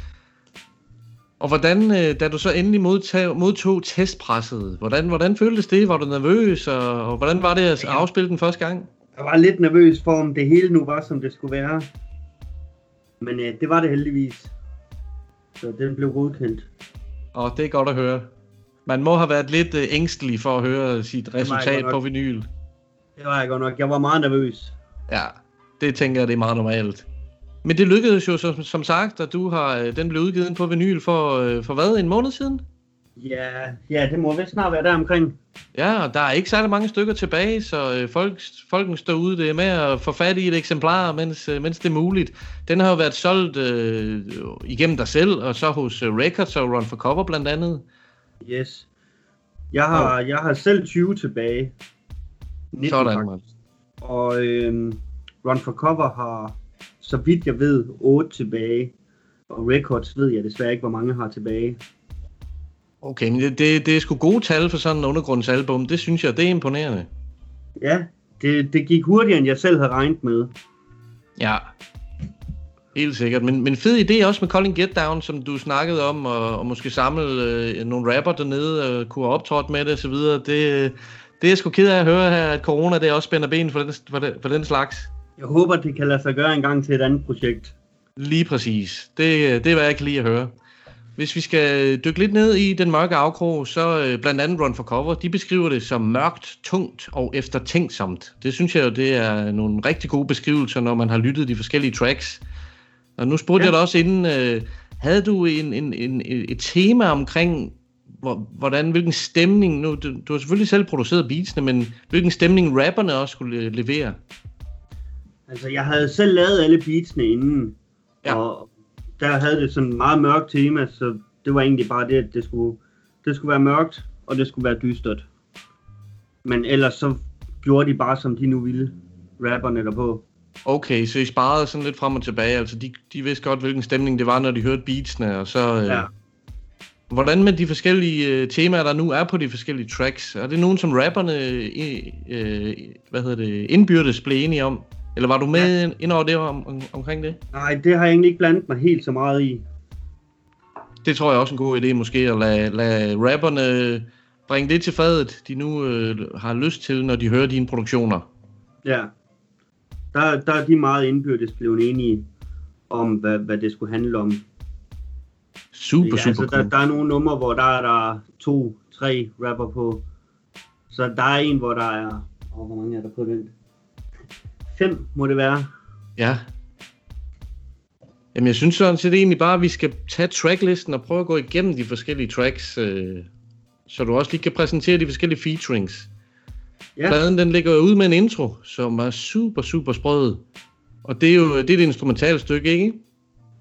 Og hvordan, da du så endelig modtog testpresset, hvordan føltes det? Var du nervøs, og hvordan var det at afspille den første gang? Jeg var lidt nervøs for, om det hele nu var, som det skulle være. Men det var det heldigvis. Så den blev godkendt. Og det er godt at høre. Man må have været lidt ængstelig for at høre sit resultat på vinyl. Det var jeg godt nok. Jeg var meget nervøs. Ja, det tænker jeg, det er meget normalt. Men det lykkedes jo som sagt, at den blev udgivet på vinyl for hvad, en måned siden? Ja, det må vist snart være deromkring. Ja, og der er ikke særlig mange stykker tilbage, så folken står ude det med at få fat i et eksemplar, mens det er muligt. Den har jo været solgt igennem dig selv, og så hos Records og Run for Cover blandt andet. Yes. Jeg har selv 20 tilbage. 19, sådan, man. Og Run for Cover har, så vidt jeg ved, 8 tilbage. Og Records ved jeg desværre ikke, hvor mange har tilbage. Okay, men det er sgu gode tal for sådan en undergrundsalbum. Det synes jeg, det er imponerende. Ja, det gik hurtigere, end jeg selv havde regnet med. Ja, helt sikkert. Men fed idé også med Calling Getdown, som du snakkede om, og måske samle nogle rapper dernede, kunne have optrådt med det osv. Det er sgu ked af at høre her, at corona det også spænder ben for den slags. Jeg håber, det kan lade sig gøre en gang til et andet projekt. Lige præcis. Det er, hvad jeg kan lide at høre. Hvis vi skal dykke lidt ned i Den Mørke Afkrog, så blandt andet Run for Cover, de beskriver det som mørkt, tungt og eftertænksomt. Det synes jeg jo, det er nogle rigtig gode beskrivelser, når man har lyttet de forskellige tracks. Og nu spurgte jeg dig også inden, havde du et tema omkring, hvilken stemning, nu du har selvfølgelig selv produceret beatsene, men hvilken stemning rapperne også skulle levere? Altså, jeg havde selv lavet alle beatsene inden, og der havde det sådan et meget mørkt tema, så det var egentlig bare det, at det skulle være mørkt, og det skulle være dystert. Men ellers så gjorde de bare, som de nu ville, rapperne derpå. Okay, så I sparede sådan lidt frem og tilbage, altså de vidste godt, hvilken stemning det var, når de hørte beatsene, og så... Hvordan med de forskellige temaer, der nu er på de forskellige tracks? Er det nogen, som rapperne indbyrdes blev enige om? Eller var du med ind over det omkring det? Nej, det har jeg egentlig ikke blandet mig helt så meget i. Det tror jeg også er en god idé måske, at lade rapperne bringe det til fadet, de nu har lyst til, når de hører dine produktioner. Ja, der er de meget indbyrdes blevet enige om, hvad det skulle handle om. Super altså, cool. Der er nogle numre, hvor der er 2-3 rapper på. Så der er en, hvor der er... hvor mange er der på den? 5 må det være. Ja. Jamen jeg synes sådan set egentlig bare, at vi skal tage tracklisten og prøve at gå igennem de forskellige tracks, så du også lige kan præsentere de forskellige featurings. Ja. Pladen den ligger ud med en intro, som var super, super sprød. Og det er jo det er et instrumentalt stykke, ikke?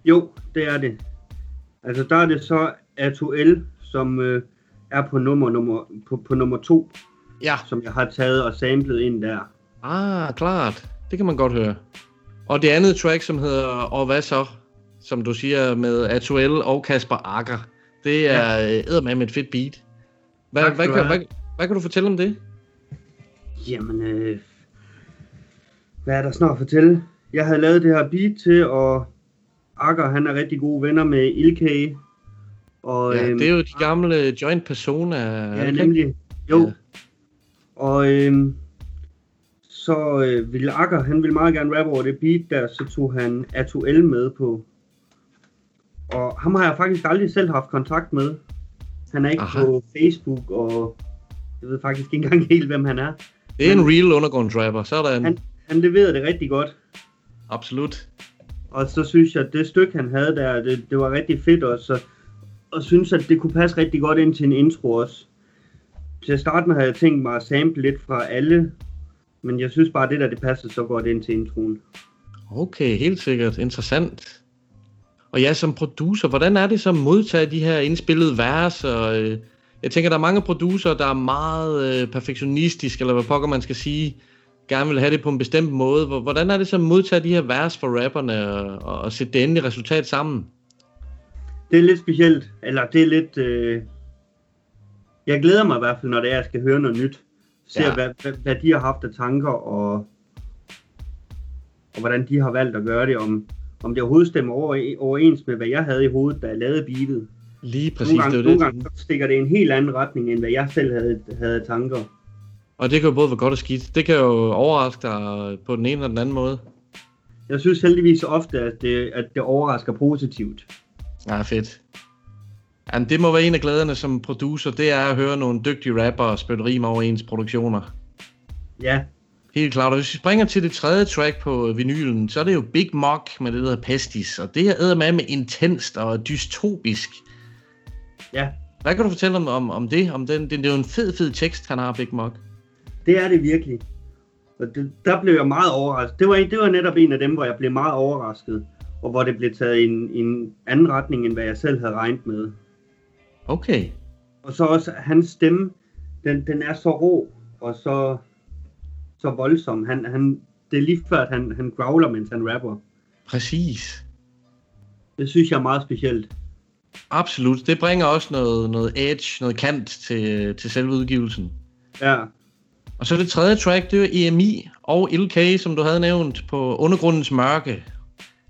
Jo, det er det. Altså der er det så A2L, som er på nummer 2, ja. Som jeg har taget og samlet ind der. Ah, klart. Det kan man godt høre. Og det andet track, som hedder Og hvad så? Som du siger med A2L og Kasper Aga. Det er eddermame et fedt beat. Hvad kan du fortælle om det? Jamen, hvad er der snart at fortælle? Jeg havde lavet det her beat til, og Akker, han er rigtig gode venner med Ilkay. Og, ja, det er jo de gamle joint personer. Ja, nemlig. Jo. Ja. Og så ville Akker, han ville meget gerne rappe over det beat der, så tog han A2L med på. Og ham har jeg faktisk aldrig selv haft kontakt med. Han er ikke på Facebook, og jeg ved faktisk ikke engang helt, hvem han er. Det er en real undergrundsrapper, sådan. Han leverede det rigtig godt. Absolut. Og så synes jeg, at det stykke, han havde der, det var rigtig fedt også. Og synes, at det kunne passe rigtig godt ind til en intro også. Til at starte med havde jeg tænkt mig at sample lidt fra alle. Men jeg synes bare, at det der, det passede så godt ind til introen. Okay, helt sikkert. Interessant. Og ja, som producer, hvordan er det så at modtage de her indspillede vers? Og, jeg tænker, der er mange producer, der er meget perfektionistiske, eller hvad pokker man skal sige, gerne vil have det på en bestemt måde. Hvordan er det så at modtage de her vers for rapperne og sætte det endelige resultat sammen? Det er lidt specielt, eller det er lidt... Jeg glæder mig i hvert fald, når det er, jeg skal høre noget nyt. Se, hvad de har haft af tanker, og hvordan de har valgt at gøre det, om det overhovedet stemmer overens med, hvad jeg havde i hovedet, da jeg lavede beatet. Lige præcis, nogle gange så stikker det i en helt anden retning, end hvad jeg selv havde tanker. Og det kan jo både være godt og skidt. Det kan jo overraske dig på den ene eller den anden måde. Jeg synes heldigvis ofte, at det overrasker positivt. Ja, fedt. Jamen, det må være en af glæderne som producer, det er at høre nogle dygtige rappere spytte rim over ens produktioner. Ja. Helt klart. Og hvis vi springer til det tredje track på vinylen, så er det jo Big Mok med det, der hedder Pestis. Og det her eddermame intenst og dystopisk. Ja. Hvad kan du fortælle om det? Det er jo en fed tekst, han har, Big Mok. Det er det virkelig. Og der blev jeg meget overrasket. Det var netop en af dem, hvor jeg blev meget overrasket. Og hvor det blev taget i en anden retning, end hvad jeg selv havde regnet med. Okay. Og så også hans stemme, den er så rå og så voldsom. Det er lige før, at han growler, mens han rapper. Præcis. Det synes jeg er meget specielt. Absolut. Det bringer også noget edge, noget kant til selve udgivelsen. Ja. Og så det tredje track, det var EMI og Ilkay, som du havde nævnt, på Undergrundens Mørke.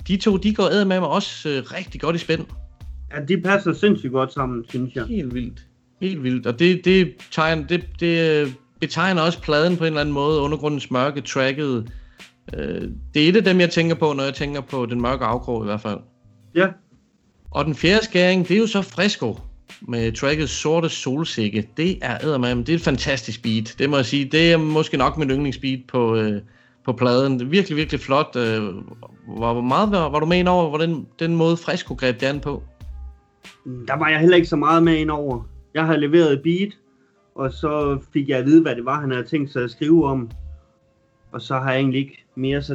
De to, de går ad med mig også rigtig godt i spænd. Ja, de passer sindssygt godt sammen, synes jeg. Helt vildt. Helt vildt. Og det betegner også pladen på en eller anden måde, Undergrundens Mørke, tracket. Det er et af dem, jeg tænker på, når jeg tænker på Den Mørke Afkrog i hvert fald. Ja. Og den fjerde skæring, det er jo så Fresco med tracket Sorte Solsikke. Det er eddermame, det er et fantastisk beat. Det må jeg sige, det er måske nok mit yndlingsbeat på pladen. Det er virkelig, virkelig flot. Hvor meget var du med ind over, hvordan den måde Fresco greb det an på? Der var jeg heller ikke så meget med ind over. Jeg havde leveret et beat, og så fik jeg at vide, hvad det var, han havde tænkt sig at skrive om. Og så har jeg egentlig ikke mere. Så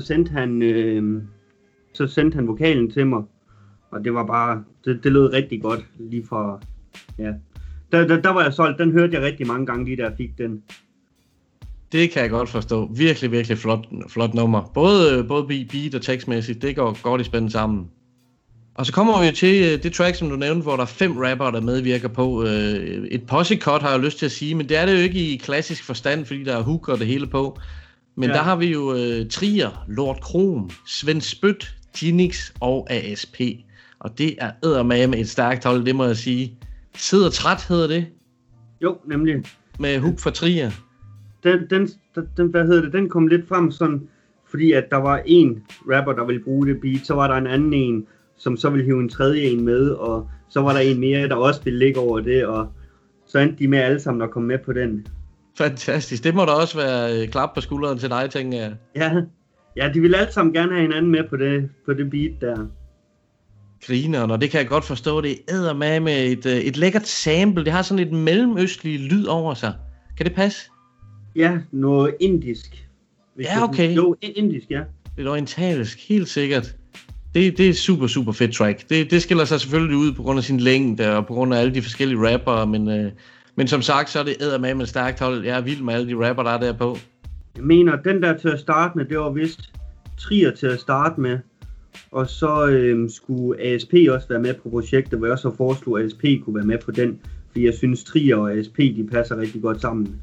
sendte han vokalen til mig. Og det var bare, det lød rigtig godt lige fra, ja. Der var jeg solgt, den hørte jeg rigtig mange gange lige der fik den. Det kan jeg godt forstå. Virkelig, virkelig flot nummer. Både beat og tekstmæssigt, det går godt i spænd sammen. Og så kommer vi til det track, som du nævnte, hvor der er 5 rappere, der medvirker på. Et posse-cut har jeg lyst til at sige, men det er det jo ikke i klassisk forstand, fordi der er hook og det hele på. Men der har vi jo Trier, Lord Krom, Svend Spødt, Genix og ASP. Og det er eddermame et stærkt hold, det må jeg sige. Sid og Træt hedder det. Jo, nemlig. Med hook for Trier. Den kom lidt frem sådan, fordi at der var en rapper, der ville bruge det beat, så var der en anden en, som så ville hive en tredje en med, og så var der en mere, der også ville ligge over det, og så endte de med alle sammen at komme med på den. Fantastisk. Det må da også være klap på skulderen til dig, tænker jeg. Ja, de ville alle sammen gerne have hinanden med på det beat der. grineren, og det kan jeg godt forstå. Det æder med et lækkert sample. Det har sådan et mellemøstlig lyd over sig. Kan det passe? Ja, noget indisk. Ja, okay. Jo, indisk, ja. Lidt orientalisk, helt sikkert. Det er super, super fedt track. Det skiller sig selvfølgelig ud på grund af sin længde og på grund af alle de forskellige rappere, men som sagt, så er det eddermame med et stærkt hold. Jeg er vild med alle de rapper, der er derpå. Jeg mener, den der til at starte med, det var vist Trier til at starte med. Og så skulle ASP også være med på projektet, hvor jeg så foreslog, at ASP kunne være med på den. Fordi jeg synes, Trier og ASP, de passer rigtig godt sammen.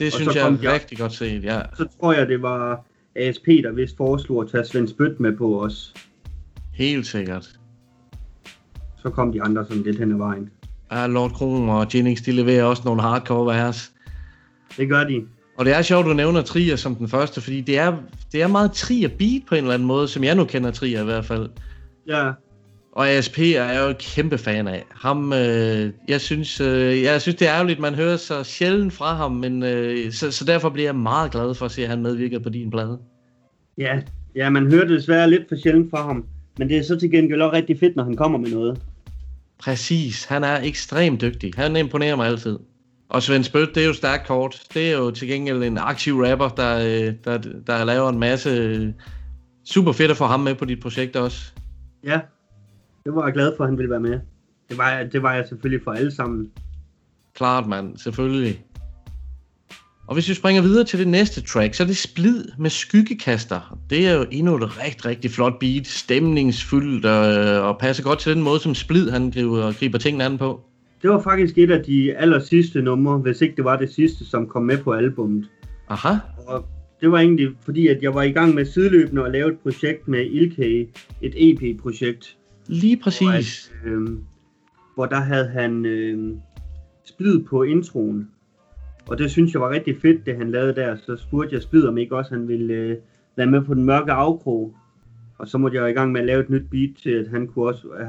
Det synes jeg er rigtig godt set, ja. Så tror jeg, det var ASP, der vist foreslog at tage Svend Spødt med på os. Helt sikkert. Så kom de andre sådan lidt hen ad vejen. Ja, Lord Kron og Genix, de leverer også nogle hardcore vers. Det gør de. Og det er sjovt, du nævner Trier som den første, fordi det er meget Trier beat på en eller anden måde, som jeg nu kender Trier i hvert fald. Ja. Og ASP er jeg jo kæmpe fan af. Ham, jeg synes det er ærgerligt, man hører så sjældent fra ham, men så derfor bliver jeg meget glad for at se, at han medvirker på din plade. Ja, man hører desværre lidt for sjældent fra ham, men det er så til gengæld også rigtig fedt, når han kommer med noget. Præcis, han er ekstremt dygtig. Han imponerer mig altid. Og Svend Spødt, det er jo stærkt kort. Det er jo til gengæld en aktiv rapper, der laver en masse. Super fedt at få ham med på dit projekt også. Ja, det var jeg glad for, at han ville være med. Det var jeg selvfølgelig for alle sammen. Klart, mand. Selvfølgelig. Og hvis vi springer videre til det næste track, så er det Splid med Skyggekaster. Det er jo endnu et rigtig, rigtig flot beat, stemningsfyldt og passer godt til den måde, som Splid han griber tingene an på. Det var faktisk et af de aller sidste numre, hvis ikke det var det sidste, som kom med på albummet. Aha. Og det var egentlig fordi, at jeg var i gang med sideløbende at lave et projekt med Ilkay, et EP-projekt. Lige præcis. Hvor der havde han Splid på introen. Og det synes jeg var rigtig fedt, det han lavede der. Så spurgte jeg Splid, om ikke også han ville være med på Den Mørke Afkrog. Og så måtte jeg i gang med at lave et nyt beat til,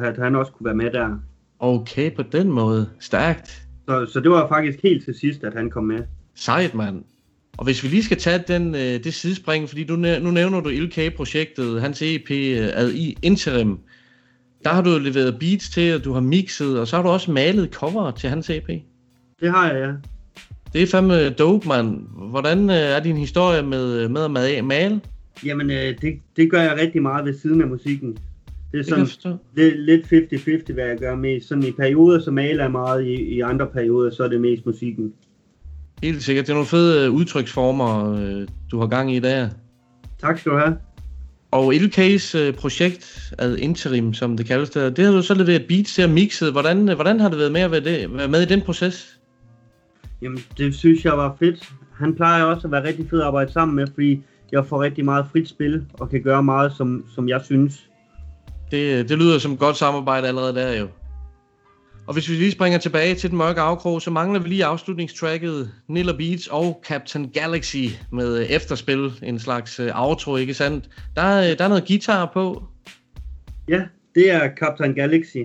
at han også kunne være med der. Okay, på den måde. Stærkt. Så det var faktisk helt til sidst, at han kom med. Sejt, mand. Og hvis vi lige skal tage det sidespring, fordi nu nævner du Ilkay-projektet, hans EP ad i Interim. Der har du leveret beats til, og du har mixet, og så har du også malet cover til hans EP. Det har jeg, ja. Det er fandme dope, mand. Hvordan er din historie med at male? Jamen, det gør jeg rigtig meget ved siden af musikken. Det er sådan lidt 50-50, hvad jeg gør mest. Sådan i perioder, så maler jeg meget, i andre perioder, så er det mest musikken. Helt sikkert. Det er nogle fede udtryksformer, du har gang i der. Tak skal du have. Og Ilkays projekt ad interim, som det kaldes der, det har du så leveret beats til at mixe. Hvordan har det været med at være med i den proces? Jamen, det synes jeg var fedt. Han plejer også at være rigtig fed at arbejde sammen med, fordi jeg får rigtig meget frit spil og kan gøre meget, som jeg synes. Det lyder som et godt samarbejde allerede der jo. Og hvis vi lige springer tilbage til Den Mørke Afkrog, så mangler vi lige afslutningstracket Nilla Beats og Captain Galaxy med efterspil, en slags outro, ikke sandt? Der er noget guitar på. Ja, det er Captain Galaxy.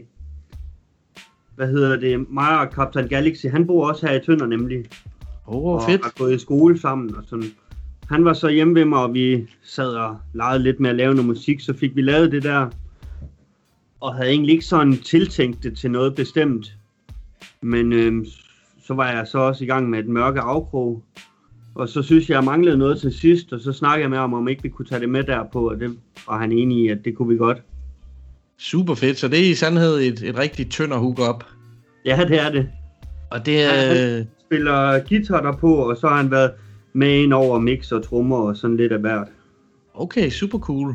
Mig og Captain Galaxy, han bor også her i Tønder nemlig. Og fedt. Har gået i skole sammen og sådan. Han var så hjemme ved mig, og vi sad og legede lidt med at lave noget musik, så fik vi lavet det der. Og havde egentlig ikke sådan tiltænkt det til noget bestemt. Men så var jeg så også i gang med Den Mørke Afkrog. Og så synes jeg manglede noget til sidst, og så snakkede jeg med ham, om ikke vi kunne tage det med derpå. Og det var han enig i, at det kunne vi godt. Super fedt, så det er i sandhed et rigtig Tønder hook-up. Ja, det er det. Og det er... Han spiller guitar derpå, og så har han været med ind over mix og trommer og sådan lidt af hvert. Okay, super cool.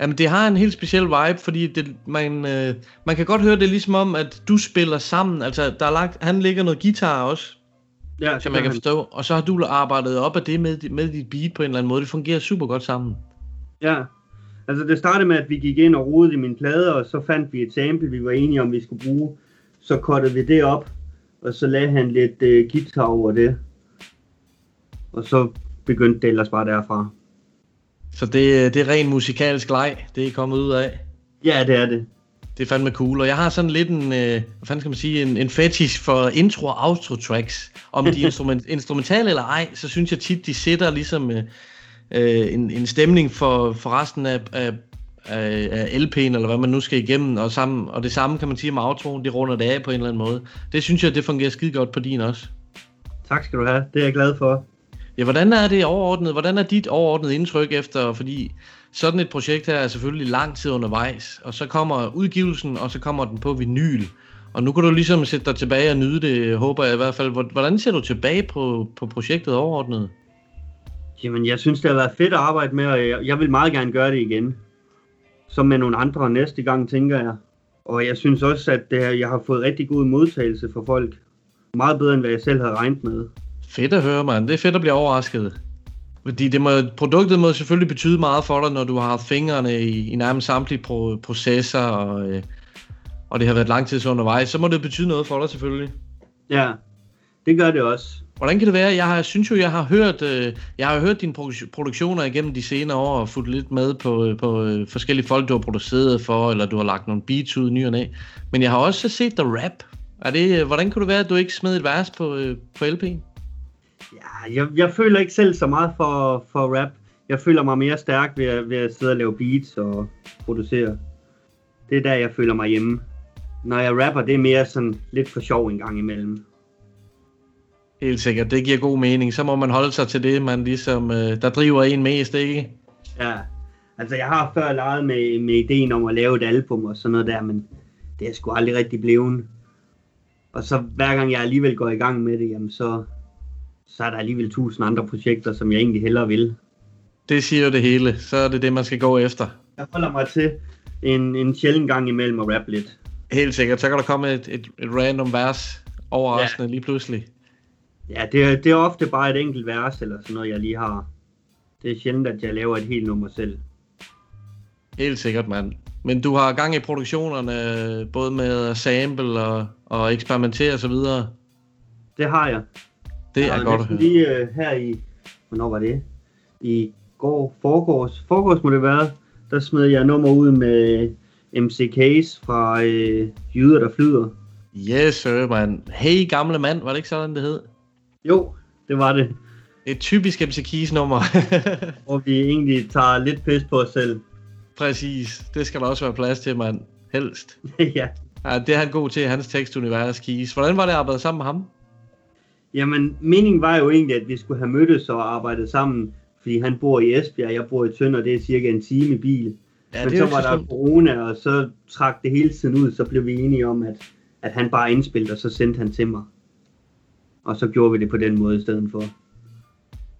Jamen, det har en helt speciel vibe, fordi man kan godt høre det ligesom om, at du spiller sammen. Altså, han lægger noget guitar også, ja, som man kan forstå. Og så har du arbejdet op af det med dit beat på en eller anden måde. Det fungerer super godt sammen. Ja, altså det startede med, at vi gik ind og rodede i mine plader, og så fandt vi et sample, vi var enige om, vi skulle bruge. Så cuttede vi det op, og så lagde han lidt guitar over det. Og så begyndte det ellers bare derfra. Så det er ren musikalsk leg, det er kommet ud af. Ja, det er det. Det er fandme cool, og jeg har sådan lidt en fetish for intro- og outro-tracks. Om de er instrumentale eller ej, så synes jeg tit, de sætter ligesom en stemning for resten af LP'en, eller hvad man nu skal igennem, og det samme kan man sige om outroen, det runder det af på en eller anden måde. Det synes jeg, det fungerer skide godt på din også. Tak skal du have, det er jeg glad for. Ja, hvordan er det overordnet? Hvordan er dit overordnede indtryk efter, fordi sådan et projekt her er selvfølgelig lang tid undervejs, og så kommer udgivelsen, og så kommer den på vinyl, og nu kan du ligesom sætte dig tilbage og nyde det, håber jeg i hvert fald. Hvordan ser du tilbage på projektet overordnet? Jamen, jeg synes, det har været fedt at arbejde med, og jeg vil meget gerne gøre det igen. Som med nogle andre næste gang, tænker jeg. Og jeg synes også, at det her, jeg har fået rigtig god modtagelse fra folk. Meget bedre, end hvad jeg selv havde regnet med. Fedt at høre, mand. Det er fedt at blive overrasket. Fordi produktet må selvfølgelig betyde meget for dig, når du har haft fingrene i nærmest samtlige processer, og det har været lang tid undervejs. Så må det betyde noget for dig selvfølgelig. Ja, det gør det også. Hvordan kan det være? Jeg har hørt dine produktioner igennem de senere år og fulgt lidt med på forskellige folk, du har produceret for, eller du har lagt nogle beats ud ny og næ. Men jeg har også set dig rap. Hvordan kan det være, at du ikke smed et vers på LP'en? Ja, jeg føler ikke selv så meget for rap. Jeg føler mig mere stærk ved at sidde og lave beats og producere. Det er der, jeg føler mig hjemme. Når jeg rapper, det er mere sådan lidt for sjov en gang imellem. Helt sikkert, det giver god mening. Så må man holde sig til det, man ligesom, der driver en mest, ikke? Ja, altså jeg har før leget med ideen om at lave et album og sådan noget der, men det er sgu aldrig rigtig blevet. Og så hver gang jeg alligevel går i gang med det, jamen så er der alligevel 1000 andre projekter, som jeg egentlig hellere vil. Det siger jo det hele, så er det det, man skal gå efter. Jeg holder mig til en sjælden gang imellem at rappe lidt. Helt sikkert, så kan der komme et random vers overraskende lige pludselig. Ja, det er ofte bare et enkelt vers eller sådan noget, jeg lige har. Det er sjældent, at jeg laver et helt nummer selv. Helt sikkert, mand. Men du har gang i produktionerne, både med sample og eksperimentere og så videre? Det har jeg. Det er godt at høre. Lige her i, hvornår var det? I går, forgårs må det være, der smed jeg nummer ud med MCK's fra Jyder, der flyder. Yes, sir, man. Hey, gamle mand, var det ikke sådan, det hed? Jo, det var det. Et typisk MCK's-nummer. Hvor vi egentlig tager lidt pis på os selv. Præcis. Det skal der også være plads til, mand. Helst. Ja. Det er han god til, hans tekstunivers, Keys. Hvordan var det at arbejde sammen med ham? Jamen, meningen var jo egentlig, at vi skulle have mødtes og arbejdet sammen. Fordi han bor i Esbjerg, jeg bor i Tønder, det er cirka en time i bil. Ja, men så var der corona, og så trak det hele tiden ud. Så blev vi enige om, at han bare indspillede, og så sendte han til mig. Og så gjorde vi det på den måde i stedet for.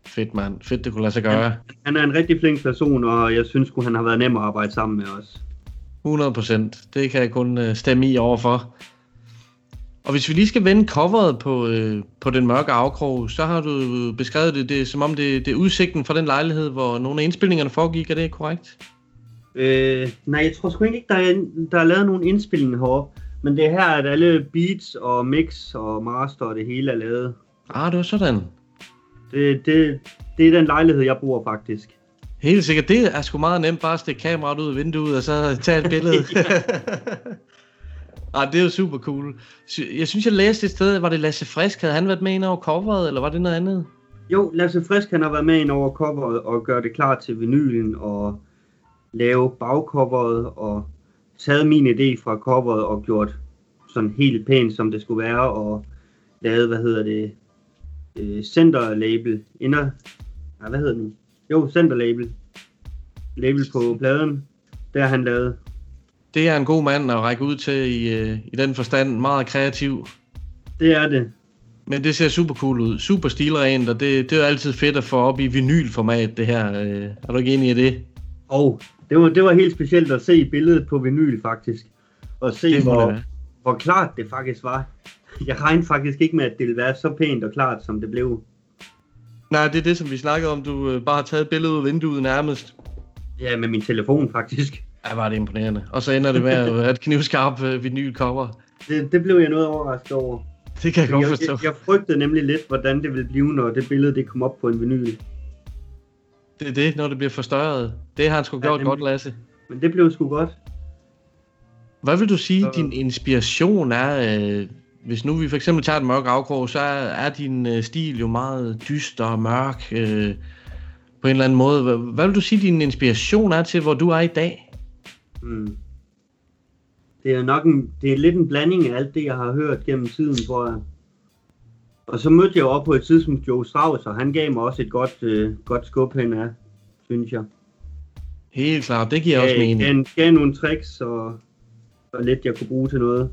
Fedt, mand. Fedt, det kunne lade sig gøre. Han er en rigtig flink person, og jeg synes, han har været nem at arbejde sammen med os. 100%. Det kan jeg kun stemme i overfor. Og hvis vi lige skal vende coveret på Den Mørke Afkrog, så har du beskrevet det som om det er udsigten fra den lejlighed, hvor nogle af indspillingerne foregik. Er det korrekt? Nej, jeg tror sgu ikke, der er lavet nogle indspillinger heroppe. Men det er her, at alle beats og mix og master og det hele er lavet. Ah, det var sådan. Det er den lejlighed, jeg bruger faktisk. Helt sikkert. Det er sgu meget nemt bare at stikke kameraet ud af vinduet og så tage et billede. Ah, det er jo super cool. Jeg synes, jeg læste et sted, var det Lasse Frisk? Havde han været med ind over coveret, eller var det noget andet? Jo, Lasse Frisk han har været med ind over coveret og gør det klar til vinylen og lave bagcoveret og taget min idé fra coveret og gjort sådan helt pænt, som det skulle være, og lavet, centerlabel, label på pladen, der han lavet. Det er en god mand at række ud til i den forstand, meget kreativ. Det er det. Men det ser super cool ud, super stilrent, og det er jo altid fedt at få op i vinylformat, det her. Er du ikke enig i det? Det var helt specielt at se billedet på vinyl faktisk, og se hvor klart det faktisk var. Jeg regnede faktisk ikke med, at det ville være så pænt og klart, som det blev. Nej, det er det, som vi snakkede om. Du bare har taget billedet ud af vinduet nærmest. Ja, med min telefon faktisk. Ja, var det imponerende. Og så ender det med at være et knivskarpt vinylcover. Det blev jeg noget overrasket over. Det kan jeg godt forstå. Jeg frygtede nemlig lidt, hvordan det ville blive, når det billede det kom op på en vinyl. Det er det, når det bliver forstørret. Det har han sgu gjort godt, Lasse. Men det blev sgu godt. Hvad vil du sige, din inspiration er? Hvis nu vi for eksempel tager Den Mørke Afkrog, så er din stil jo meget dyster og mørk på en eller anden måde. Hvad vil du sige, din inspiration er til, hvor du er i dag? Mm. Det er nok det er lidt en blanding af alt det, jeg har hørt gennem tiden, tror jeg. Og så mødte jeg jo op på et tidspunkt Joe Strauss, og han gav mig også et godt skub henad, synes jeg. Helt klart, det giver også mening. Han gav nogle tricks, og lidt jeg kunne bruge til noget.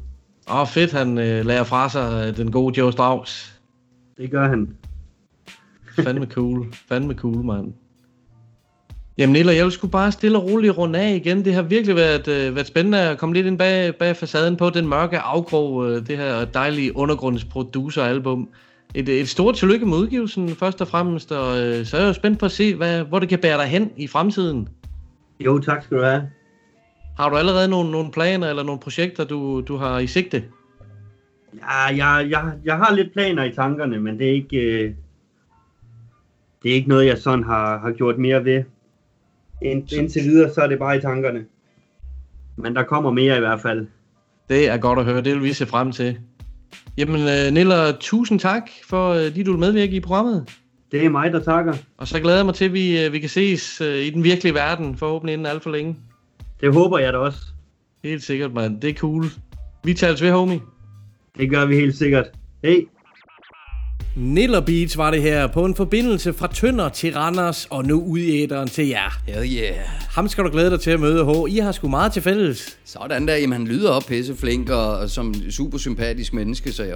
Åh, fedt, han lærer fra sig den gode Joe Strauss. Det gør han. Fandme cool, mand. Jamen Nilla, jeg skulle bare stille og roligt runde af igen. Det har virkelig været spændende at komme lidt ind bag facaden på Den Mørke Afkrog, det her dejlige undergrundsproducer-album. Et stort tillykke med udgivelsen først og fremmest, og så er jeg jo spændt på at se, hvor det kan bære dig hen i fremtiden. Jo, tak skal du have. Har du allerede nogle planer eller nogle projekter, du har i sigte? Ja, jeg har lidt planer i tankerne, men det er ikke, noget, jeg sådan har gjort mere ved. Indtil videre, så er det bare i tankerne. Men der kommer mere i hvert fald. Det er godt at høre, det vil vi se frem til. Jamen Nilla, tusind tak for at du vil medvirke i programmet. Det er mig, der takker. Og så glæder jeg mig til, at vi kan ses i den virkelige verden, forhåbentlig inden alt for længe. Det håber jeg da også. Helt sikkert, mand. Det er cool. Vi tales ved, homie. Det gør vi helt sikkert. Hej. Nilla Beats var det her, på en forbindelse fra Tønder til Randers, og nu ud i æteren til jer. Hell yeah. Ham skal du glæde dig til at møde, H. I har sgu meget til fælles. Sådan der, jamen han lyder op pisseflink og som super sympatisk menneske, så jeg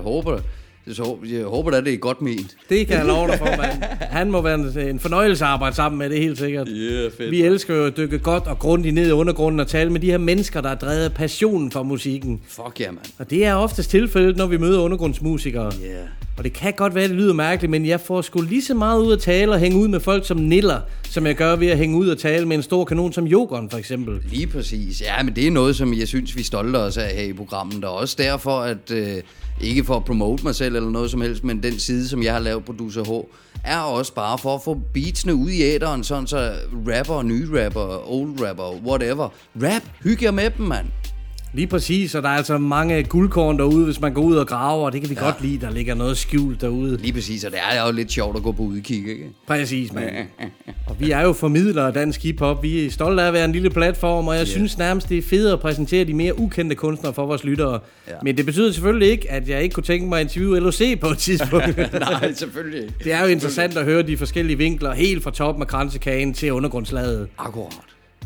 håber da, det er godt ment. Det kan jeg love dig for, mand. Han må være en fornøjelse at arbejde sammen med, det helt sikkert. Yeah, fedt. Vi elsker jo at dykke godt og grundigt ned i undergrunden og tale med de her mennesker, der har drevet passionen for musikken. Fuck ja, yeah, mand. Og det er oftest tilfældet, når vi møder undergrundsmusikere. Yeah. Og det kan godt være, det lyder mærkeligt, men jeg får sgu lige så meget ud at tale og hænge ud med folk som Nilla, som jeg gør ved at hænge ud og tale med en stor kanon som Jokeren, for eksempel. Lige præcis. Ja, men det er noget, som jeg synes, vi stolter os af her i programmet. Og også derfor, at ikke for at promote mig selv eller noget som helst, men den side, som jeg har lavet, Producer H, er også bare for at få beatsene ud i æteren, sådan så rapper, nye rapper, old rapper, whatever. Rap, hygge jer med dem, mand. Lige præcis, og der er altså mange guldkorn derude, hvis man går ud og graver, og det kan vi godt lide, der ligger noget skjult derude. Lige præcis, og det er jo lidt sjovt at gå på udkig, ikke? Præcis, mand. Og vi er jo formidlere af dansk hiphop, vi er stolte af at være en lille platform, og jeg synes nærmest, det er fedt at præsentere de mere ukendte kunstnere for vores lyttere. Ja. Men det betyder selvfølgelig ikke, at jeg ikke kunne tænke mig at interviewe LOC på et tidspunkt. Nej, selvfølgelig ikke. Det er jo interessant at høre de forskellige vinkler, helt fra toppen af kransekagen til undergrundslaget. Akkurat.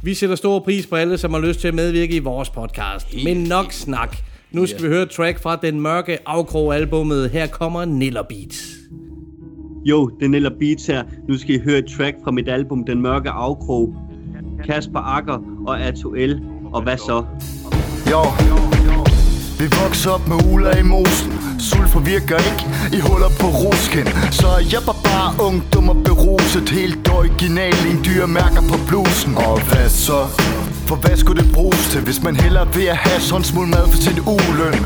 Vi sætter stor pris på alle, som har lyst til at medvirke i vores podcast. Men nok snak. Nu skal vi høre et track fra Den Mørke Afkrog-albummet. Her kommer Nilla Beats. Jo, det er Nilla Beats her. Nu skal I høre et track fra mit album Den Mørke Afkrog. Kasper Aga og A2L. Og hvad så? Jo. Vi vokser op med uler i mosen. Sulfur virker ikke i huller på rosken. Så jeg var bare ung, dum og beruset. Helt original, en dyr mærker på blusen. Og hvad så? For hvad skulle det bruges til, hvis man hellere vil at have sådan en smule mad for sin uløn?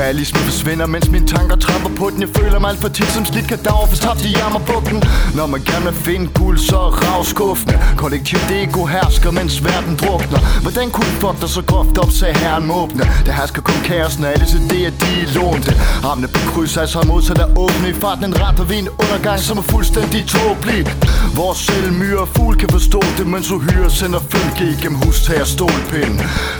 Realismen forsvinder, mens mine tanker tramper på den. Jeg føler mig alt for tit som slidt kadaver, forstrabt i jammerbugten. Når man gerne vil finde guld, så rav skuffende. Kollektivt ego hersker, mens verden drukner. Hvordan kunne du fuck dig så groft op, sagde herren måbne. Der hersker kun kaosen, og alle idéer, de er lånte. Armene på kryds, altså modsat er åbne. I farten en ret og vind undergang, som er fuldstændig tåbelig. Vores selv myre og fugl kan forstå det, mens uhyre sender følge igennem hustag. Stålpind.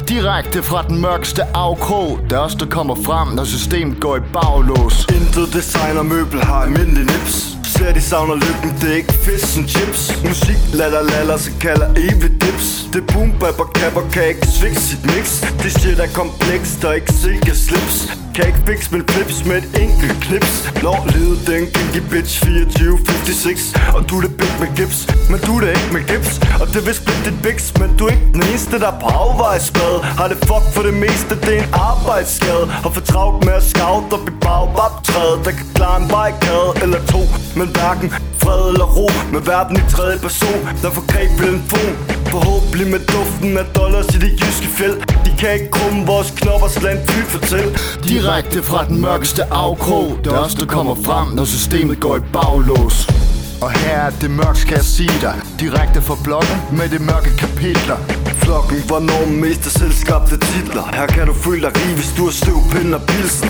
Direkte fra den mørkeste afkrog. Dørste kommer frem, når systemet går i baglås. Intet designer møbel har almindelig nips. Ser de savner lykken, det er ikke fisk som chips. Musik latter, så kalder evigt dips. Det boom, bap og kapper, kan ikke svikke sit mix. Det shit er kompleks, der ikke silke slips. Kan ikke fixe min flips med et enkelt klips. Når livet den gik i bitch 2456. Og du det big med gips, men du det ikke med gips. Og det vil split dit biks, men du er ikke den eneste, der er på afvejsspad. Har det fuck for det meste, det er en arbejdsskade. Har for travlt med at scout op i bagbabtræet. Der kan klare en barrikade eller to, men hverken fred eller ro. Med verden i tredje person, der får greb ved en fon. Forhåbentlig med duften af dollars i det jyske fjeld. De kan ikke krumme vores knopper, så lad en fly fortælle. Direkte fra den mørkeste afkrog. Dørste kommer frem, når systemet går i baglås. Og her er det mørkt, skal jeg sige dig. Direkte fra blokken med det mørke kapitler. Flokken, hvornår mister selvskabte titler. Her kan du føle dig rig, hvis du har støvpind og pilsen.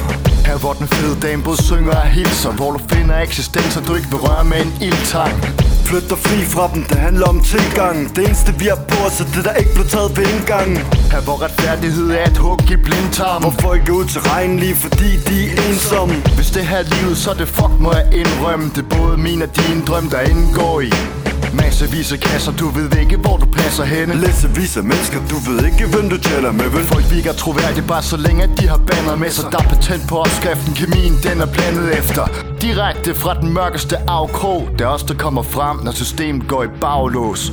Her hvor den fede dame både synger og hilser. Hvor du finder eksistenser, du ikke vil røre med en ildtang. flytter fri fra dem, det handler om tilgangen. Det eneste vi har på os er det der ikke blev taget ved indgangen. Her hvor retfærdighed er et hug i blindtarm, hvor folk er utilregnelige fordi de er ensomme. Hvis det her livet, så det fuck må jeg indrømme. Det både min og din drøm der indgår i massevis af kasser, du ved ikke hvor du passer henne. Læsevis af mennesker, du ved ikke hvem du tæller med, vel? Folk virker troværdige bare så længe at de har bander med sig. Der er patent på opskriften, kemien den er blandet efter. Direkte fra den mørkeste afkrog, det er os der kommer frem når systemet går i baglås.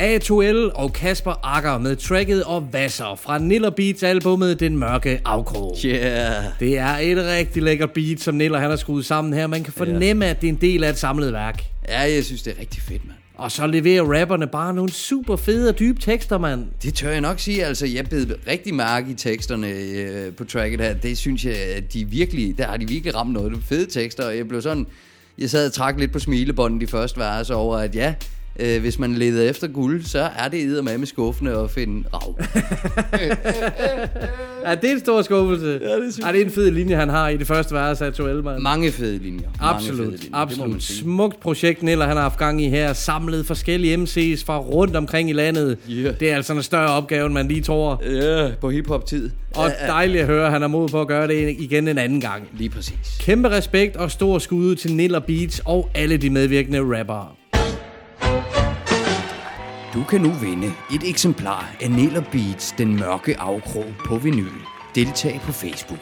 A2L og Kasper Aga med tracket og Vasser fra Nilla Beats albumet Den Mørke Afkrog. Yeah. Det er et rigtig lækkert beat, som Nilla han har skruet sammen her. Man kan fornemme, at det er en del af et samlet værk. Ja, jeg synes, det er rigtig fedt, mand. Og så leverer rapperne bare nogle super fede og dybe tekster, mand. Det tør jeg nok sige, altså. Jeg bed rigtig mærke i teksterne på tracket her. Det synes jeg, at de virkelig, der har de virkelig ramt noget. Det var fede tekster, og jeg blev sådan... Jeg sad og trak lidt på smilebånden de første vers over, at ja... hvis man leder efter guld, så er det eddermame skuffende at finde rav. Ja, det er en stor skuffelse. Ja, det er en fed linje, han har i det første vers af A2L, mand. Mange fede linjer. Absolut, fede linjer. Absolut. Smukt projekt, Nilla, han har haft gang i her. Samlet forskellige MC's fra rundt omkring i landet. Yeah. Det er altså en større opgave, end man lige tror. Ja, på hiphop-tid. Og dejligt at høre, han har mod på at gøre det igen en anden gang. Lige præcis. Kæmpe respekt og stor skud til Nilla Beats og alle de medvirkende rappere. Du kan nu vinde et eksemplar af Nilla Beats Den Mørke Afkrog på vinyl. Deltag på Facebook.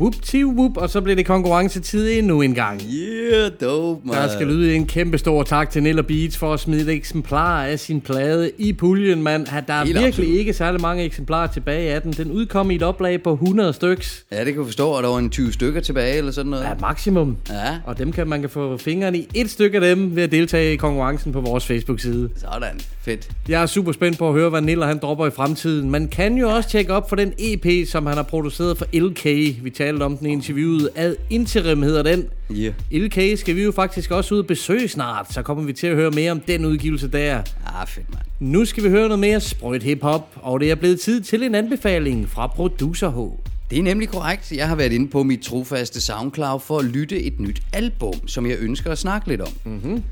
Whoop-ti-whoop, og så bliver det konkurrencetid endnu en gang. Yeah, dope, man. Der skal lyde en kæmpe stor tak til Nilla Beats for at smide et eksemplar af sin plade i puljen, mand. Der er virkelig ikke særlig mange eksemplarer tilbage af den. Den udkom i et oplag på 100 styks. Ja, det kan jeg forstå, at der var en 20 stykker tilbage eller sådan noget. Ja, maksimum. Ja. Og dem kan man kan få fingrene i et stykke af dem ved at deltage i konkurrencen på vores Facebook-side. Sådan, fedt. Jeg er super spændt på at høre, hvad Nilla han dropper i fremtiden. Man kan jo også tjekke op for den EP, som han har produceret for Ilkay. Vi talte om den i interviewet. Ad interim hedder den. Yeah. Ilkay skal vi jo faktisk også ud og besøge snart, så kommer vi til at høre mere om den udgivelse der. Ah, fedt, mand. Nu skal vi høre noget mere sprøjt hiphop, og det er blevet tid til en anbefaling fra Producer H. Det er nemlig korrekt. Jeg har været inde på mit trofaste SoundCloud for at lytte et nyt album, som jeg ønsker at snakke lidt om. Mm-hmm.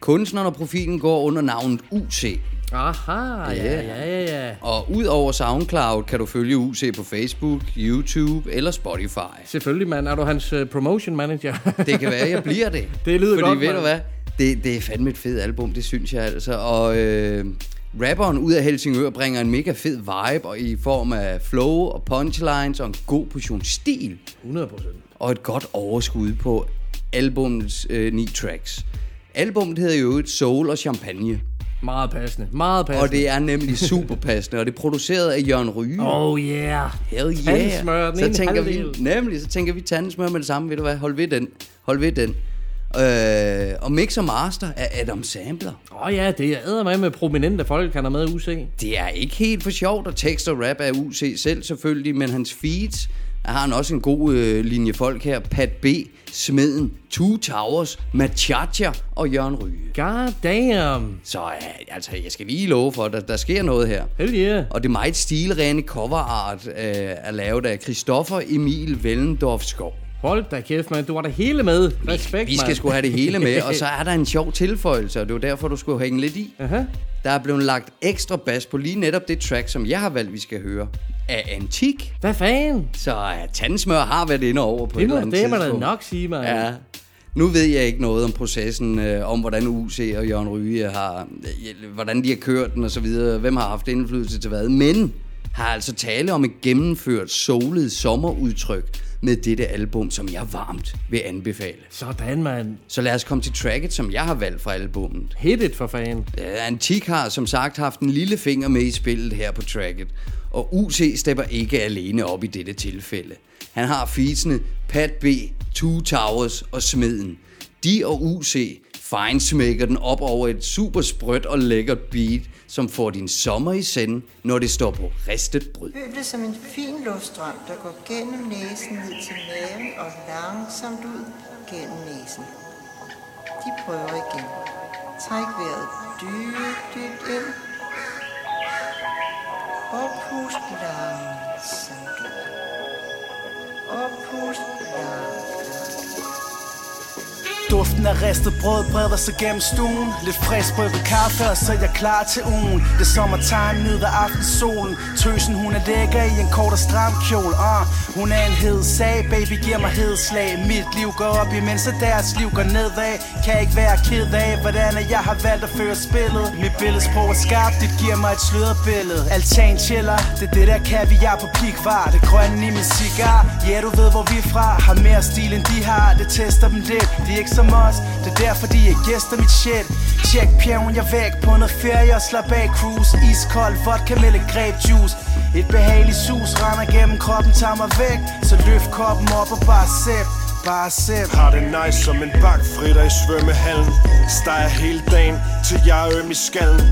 Kunstneren og profilen går under navnet UC. Aha, ja. Og udover SoundCloud kan du følge UC på Facebook, YouTube eller Spotify. Selvfølgelig, mand. Er du hans promotion manager? Det kan være, jeg bliver det. Det lyder godt, fordi ved du hvad? Det er fandme et fedt album, det synes jeg altså. Og rapperen ud af Helsingør bringer en mega fed vibe og i form af flow og punchlines og en god portion stil. 100%. Og et godt overskud på albumets 9 tracks. Albumet hedder jo et Soul og Champagne. Meget passende, meget passende. Og det er nemlig super passende, og det er produceret af Jørgen Ryge. Oh yeah. Hell yeah. Så tænker vi, tandesmør med det samme, ved du hvad, hold ved den. Og mix og master af Adam Sampler. Åh ja, det er eddermame med prominente folk, han er med i UC. Det er ikke helt for sjovt, og tekst og rap af UC selv selvfølgelig, men hans feeds... Der har han også en god linje folk her. Pat B, Smeden, Two Towers, Macabre og Jørgen Ryge. God damn. Så altså, jeg skal lige love for, at der sker noget her. Hell yeah. Og det er meget stilrene coverart er lavet af Christoffer Emil Vellendorf Skov. Hold da kæft, mand. Du var der hele med. Respekt, vi skal sgu have det hele med, og så er der en sjov tilføjelse, og det var derfor, du skulle hænge lidt i. Uh-huh. Der er blevet lagt ekstra bas på lige netop det track, som jeg har valgt, vi skal høre. Af Antik. Hvad fanden? Så tandesmør har været inde over på et eller andet tidspunkt. Det må da nok sige mig. Ja. Nu ved jeg ikke noget om processen, om hvordan UC og Jørgen Ryge har... hvordan de har kørt den og så videre. Hvem har haft indflydelse til hvad. Men har altså tale om et gennemført solet sommerudtryk med dette album, som jeg varmt vil anbefale. Sådan, mand. Så lad os komme til tracket, som jeg har valgt fra albumet. Hit it, for fanden. Antik har som sagt haft en lille finger med i spillet her på tracket, og UC stepper ikke alene op i dette tilfælde. Han har featsene Pat B, Two Towers og Smeden. De og UC fejnsmækker den op over et super sprødt og lækkert beat, som får din sommer i send, når det står på ristet brød. Høblet som en fin luftstrøm, der går gennem næsen ned til maven og langsomt ud gennem næsen. De prøver igen. Træk vejret dybt ind. Og pust langsomt ud. Og pust langsomt. Duften af ristet brød breder sig gennem stuen. Lidt frisk brygget kaffe, og så er jeg klar til ugen. Det er sommertegn, nyder aftensolen. Tøsen, hun er lækker i en kort og stram kjole. Hun er en hed sag, baby giver mig hedslag. Mit liv går op, imens deres liv går nedad. Kan ikke være ked af, hvordan jeg har valgt at føre spillet. Mit billedsprog er skarpt, det giver mig et sløret billede. Altan chiller, det er det der kaviar på pikvar. Det grønne i min cigar, ja du ved hvor vi er fra. Har mere stil end de har, det tester dem lidt. De er ikke som os, det er derfor de er gæster mit shit. Tjek pjerven, jeg væk på noget ferie og slap af cruise. Iskold vodka med lidt grapejuice. Et behageligt sus render gennem kroppen, tager mig væk. Så løft koppen op og bare sæt, bare sæt. Har det nice som en bakfritter i svømmehallen. Steger hele dagen, til jeg er øm i skallen.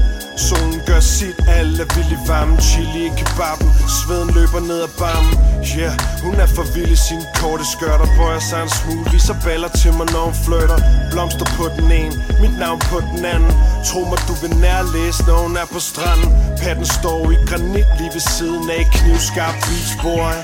Solen gør sit, alle er vild i varmen. Chili i kebaben, sveden løber ned ad barmen. Yeah, hun er for vild i sine korte skørter. Bøjer sig en smule, viser baller til mig når hun flytter. Blomster på den ene, mit navn på den anden. Tro mig du vil nærlæse når hun er på stranden. Patten står i granit lige ved siden af knivskarp beachboy.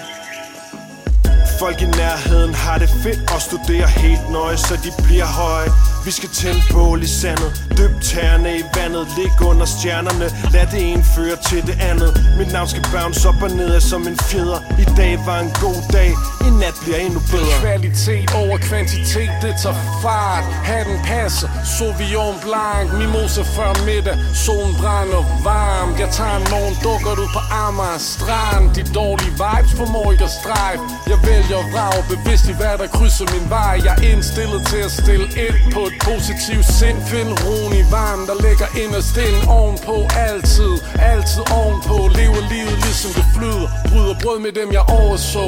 Folk i nærheden har det fedt og studerer helt nøje, så de bliver høje. Vi skal tænde bål i sandet, dyb tæerne i vandet, lig under stjernerne. Lad det ene føre til det andet. Mit navn skal bounce op og ned som en fjeder. I dag var en god dag, i nat bliver endnu bedre. Kvalitet over kvantitet, det tager fart. Hatten passer, Sauvignon Blanc, mimosa før middag. Solen brænder varm, jeg tager en morgen, dukker du på Amager Strand. De dårlige vibes formår ikke at strejfe. Jeg vælger at vrage bevidst i hvad der krydser min vej. Jeg er indstillet til at stille ind på et positivt sind. Find roen i varmen, der ligger inderst inden ovenpå. Altid, altid ovenpå. Lever livet ligesom det flyder. Bryder brød med dem jeg overså.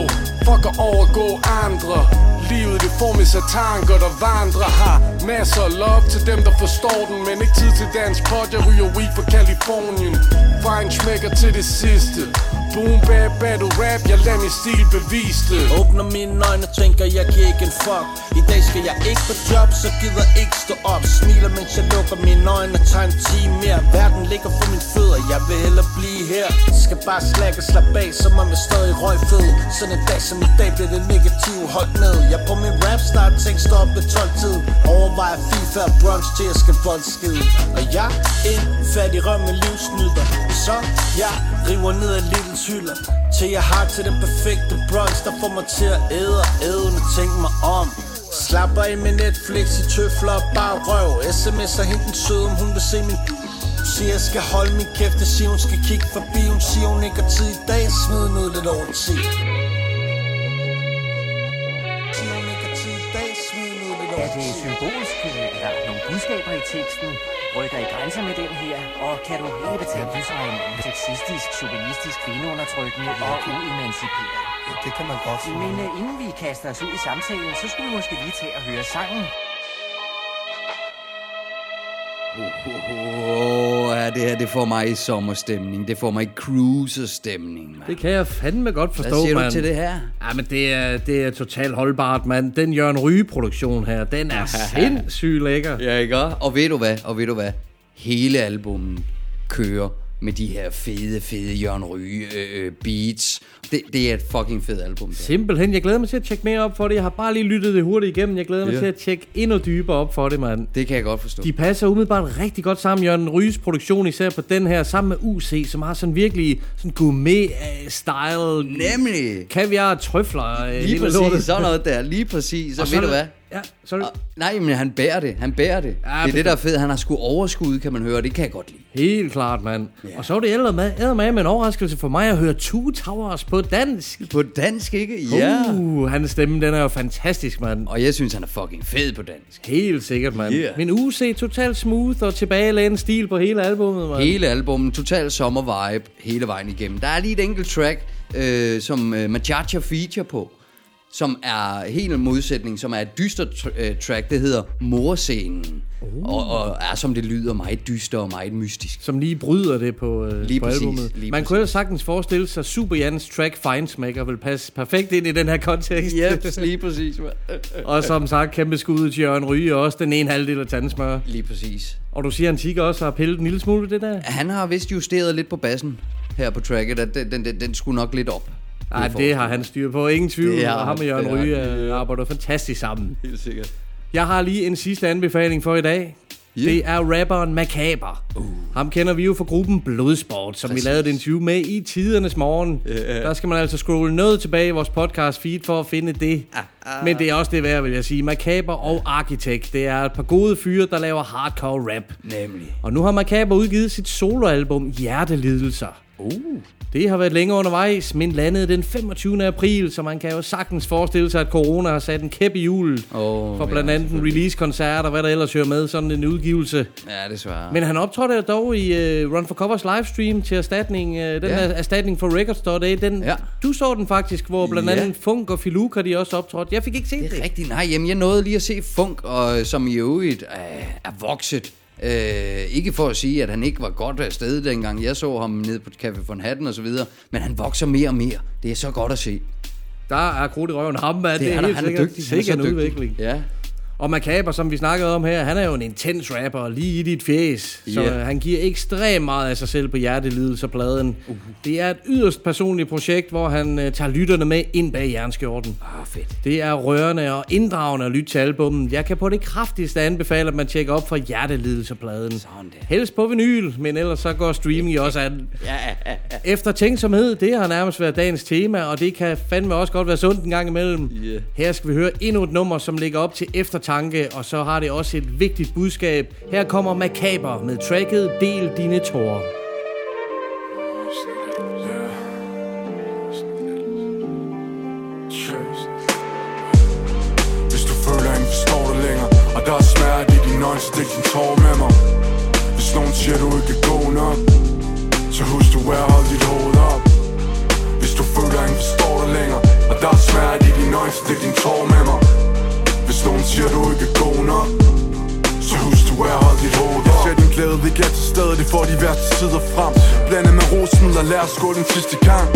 Fuck at overgå andre. Livet det får med satanker der vandrer her. Masser af love til dem der forstår den. Men ikke tid til dansk pot. Jeg ryger weed fra Kalifornien. Fine smækker til det sidste. Boom bap battle rap. Jeg lader min stil bevise det. Åbner mine øjne og tænker jeg giver ikke en fuck. I dag skal jeg ikke på job, så gider ikke stå op. Smiler mens jeg lukker mine øjne og tager en time mere. Verden ligger for mine fødder, jeg vil hellere blive her. Skal bare slække og slappe af, som om jeg stadig røgfed. Sådan en dag som i dag bliver det negative holdt ned. Jeg på min rap snart tænker stå op ved 12-tiden. Overvejer FIFA og brunch til jeg skal voldskide. Og jeg ind fattig røm med livsnyder. Så jeg river ned af Lidls hylder. Til jeg har til den perfekte brunch, der får mig til at æde og æde med tænke mig om. Slapper i med Netflix i tøfler og bare røv. SMS'er hende den søde om hun vil se min. Siger jeg skal holde min kæft, det siger hun skal kigge forbi. Hun siger hun ikke har tid i dag, smid den ud lidt over 10. Ja, det er symbolisk, at der er nogle budskaber i teksten, rykker i grænser med den her, og kan du hele betale busregnen om sexistisk, chauvinistisk, kvindeundertrykkende og uemanciperet. Ja, det kan man godt sige. Men inden vi kaster os ud i samtalen, så skulle vi måske lige tage og høre sangen. Ja, det her, det får mig i sommerstemning. Det får mig i cruiserstemning, man. Det kan jeg fandme godt forstå, mand. Hvad siger man. Du til det her? Ja, men det er totalt holdbart, mand. Den Jørgen Ryge-produktion her, den er sindssygt lækker. Ja, ikke? Og ved du hvad? Hele albummen kører med de her fede Jørgen Ryge beats. Det er et fucking fedt album. Der. Simpelthen. Jeg glæder mig til at tjekke mere op for det. Jeg har bare lige lyttet det hurtigt igennem. Jeg glæder mig til at tjekke endnu dybere op for det, mand. Det kan jeg godt forstå. De passer umiddelbart rigtig godt sammen. Jørgen Ryges produktion, især på den her, sammen med UC, som har sådan virkelig sådan gourmet-style. Nemlig. Kaviar og trøfler. Lige præcis. Sådan noget der. Lige præcis. Og ved du hvad? Ja, sorry. Nej, men han bærer det. Ja, det er det, der er fedt. Han har sgu overskud, kan man høre. Det kan jeg godt lide. Helt klart, mand. Yeah. Og så er det ædermad med en overraskelse for mig at høre Two Towers på dansk. På dansk, ikke? Ja. Hans stemme, den er jo fantastisk, mand. Og jeg synes, han er fucking fed på dansk. Helt sikkert, mand. Yeah. Min UC, totalt smooth og tilbagelænet stil på hele albumet, mand. Hele albumet, total sommervibe hele vejen igennem. Der er lige et enkelt track, som Macabre feature på. som er helt modsætning, som er et dyster track, det hedder Morscenen. Og er, som det lyder, meget dyster og meget mystisk. Som lige bryder det på, lige på præcis, albumet. Lige man kunne jo sagtens forestille sig, Super Jans track Feinsmaker vil passe perfekt ind i den her kontekst. Yep, lige præcis. Og som sagt, kæmpe skud til Jørgen Ryge, også den ene halvdel af tandsmør. Lige præcis. Og du siger, at Antik også har pillet en lille smule det der? Han har vist justeret lidt på bassen her på tracket, at den skulle nok lidt op. Nej, det har han styr på. Ingen tvivl. Og ham og Jørgen Ryge arbejder fantastisk sammen. Helt sikkert. Jeg har lige en sidste anbefaling for i dag. Yeah. Det er rapperen Macabre. Ham kender vi jo fra gruppen Blodsport, som præcis. Vi lavede et interview med i tidernes morgen. Der skal man altså scrolle noget tilbage i vores podcast feed for at finde det. Men det er også det værd, vil jeg sige. Macabre og Architect, det er et par gode fyre, der laver hardcore rap. Nemlig. Og nu har Macabre udgivet sit soloalbum Hjertelidelser. Det har været længe undervejs, men landede den 25. april, så man kan jo sagtens forestille sig, at corona har sat en kæp i hjulet for blandt andet en release-koncert og hvad der ellers hører med, sådan en udgivelse. Ja, desværre. Men han optrådte dog i Run for Covers livestream til erstatning, den her erstatning for Records.dk. Du så den faktisk, hvor blandt andet Funk og Filuk har de også optrådt. Jeg fik ikke set det. Det er rigtigt, nej. Jamen, jeg nåede lige at se Funk, og, som i øvrigt er vokset. Ikke for at sige, at han ikke var godt afsted dengang jeg så ham nede på Café von Hatten og så videre, men han vokser mere og mere. Det er så godt at se. Der er krudt i røven ham, mand. Det er helt sikkert. Sikkert en udvikling. Ja. Og Macabre, som vi snakkede om her, han er jo en intens rapper, lige i dit fjes. Så han giver ekstremt meget af sig selv på Hjertelidelser-pladen. Det er et yderst personligt projekt, hvor han tager lytterne med ind bag jernskjorten. Fedt. Det er rørende og inddragende at lytte til albummet. Jeg kan på det kraftigste anbefale, at man tjekker op for Hjertelidelser-pladen. Helst på vinyl, men ellers så går streaming også an. Eftertænksomhed, det har nærmest været dagens tema, og det kan fandme også godt være sundt en gang imellem. Her skal vi høre endnu et nummer, som ligger op til eftertanke, og så har det også et vigtigt budskab. Her kommer Macabre med tracket Del dine tårer. Hvis du føler, ingen forstår det længere, og der er smerte i dine øjne, så del dine tårer med mig. Hvis nogen siger, du ikke er god nok, så husk du er, hold dit hoved op. Hvis du føler, ingen forstår det længere, og der er smerte i dine øjne, så del dine tårer med mig. Hvis nogen siger, du ikke er god nok, så husk, du er holdt dit hoved op. Jeg ser din glæde, det er til stede, det får de værste sider frem. Blandet med rosmidler, lad os gå den sidste gang.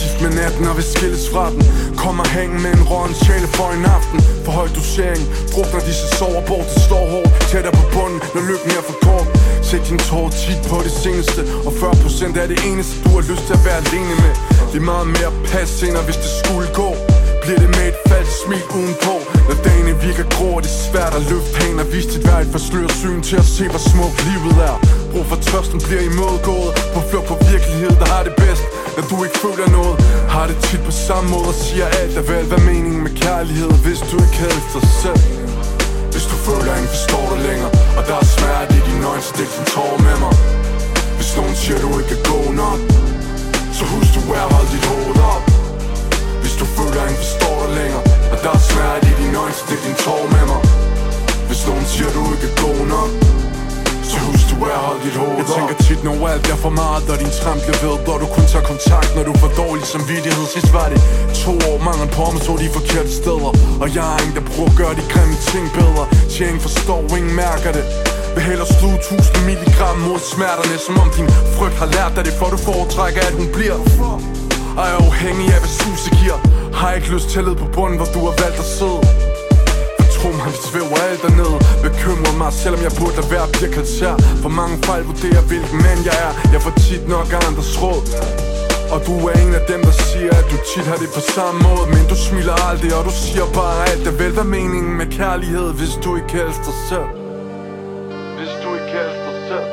Gift med natten, og vi skilles fra den. Kom og hæng med en rådens sjæle for en aften. For høj dosering, drukner disse sover bort, det står hårdt. Tætter på bunden, når lykken er for kort. Sæt din tårer tit på det seneste, og 40% er det eneste, du har lyst til at være alene med. Det er meget mere pas senere, hvis det skulle gå. Bliver det med et falsk smil udenpå, når dagene virker grå, og det er svært at løfte hænder. Vis dit værd et forsløret syn til at se, hvor smukt livet er. Brug for trøsten bliver imødegået, på flugt på virkelighed, der har det bedst. Når du ikke føler noget, har det tit på samme måde og siger alt er vel. Hvad er meningen med kærlighed, hvis du ikke havde dig selv? Hvis du føler, ingen forstår dig længere, og der er smerte i dine øjne, så dæk din tårer med mig. Hvis nogen siger, du ikke er god nok, så husk du er, hold dit hoved op. Hvis du føler, ingen forstår dig længere, og der er smerte i dine øjne, så dæk din tårer med mig. Hvis nogen siger, du ikke er god nok, så husk du er, hold dit hoved op. Jeg tænker tit, når alt er for meget, og din tram bliver ved, hvor du kun tager kontakt, når du får dårlig samvittighed. Sidst var det 2 år, mangel på mig, så de forkerte steder. Og jeg er ingen, der prøver at gøre de grimme ting bedre. Til ingen forstår, ingen mærker det. Vil hellere sluge 1000 milligram mod smerterne, som om din frygt har lært dig det, for du foretrækker, at hun bliver. Og er afhængig af, hvad suset giver. Har ikke lyst til at lede på bunden, hvor du har valgt at sidde. For tro mig, vi svæver alt dernede. Bekymrer mig, selvom jeg burde lade være at blive kaldt. For mange fejl vurderer, hvilken mand jeg er. Jeg får tit nok andres råd. Og du er en af dem, der siger, at du tit har det på samme måde. Men du smiler aldrig, og du siger bare alt er vel. Hvad er meningen med kærlighed, hvis du ikke elsker dig selv? Hvis du ikke elsker dig selv.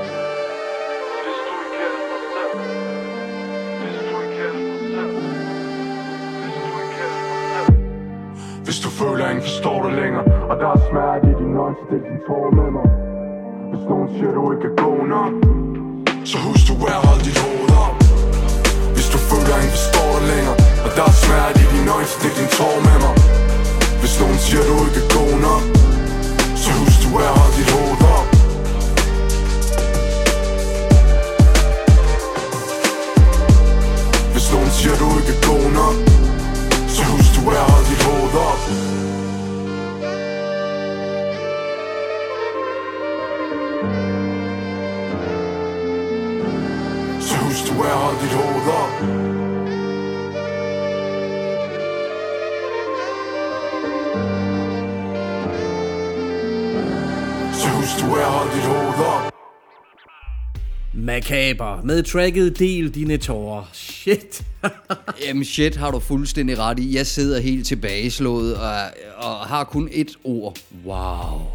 Hvis du føler, ingen forstår dig længere, og der er smerte i dine øjne, så dæk dine tårer med mig. Hvis nogen siger, du ikke er god nok, så husk du er, hold dit hoved op. Hvis du føler, ingen forstår dig længere, og der er smerte i dine øjne, så dæk dine tårer med mig. Hvis nogen siger, du ikke er god nok, så husk du er, hold dit hoved op. Hvis nogen siger, du ikke er god nok, så husk du er, hold Synes du er holdt dit hoved op? Synes du er holdt dit hoved op? Macabre med tracket Del dine tårer. Shit. Jamen shit har du fuldstændig ret i. Jeg sidder helt tilbageslået og har kun ét ord. Wow.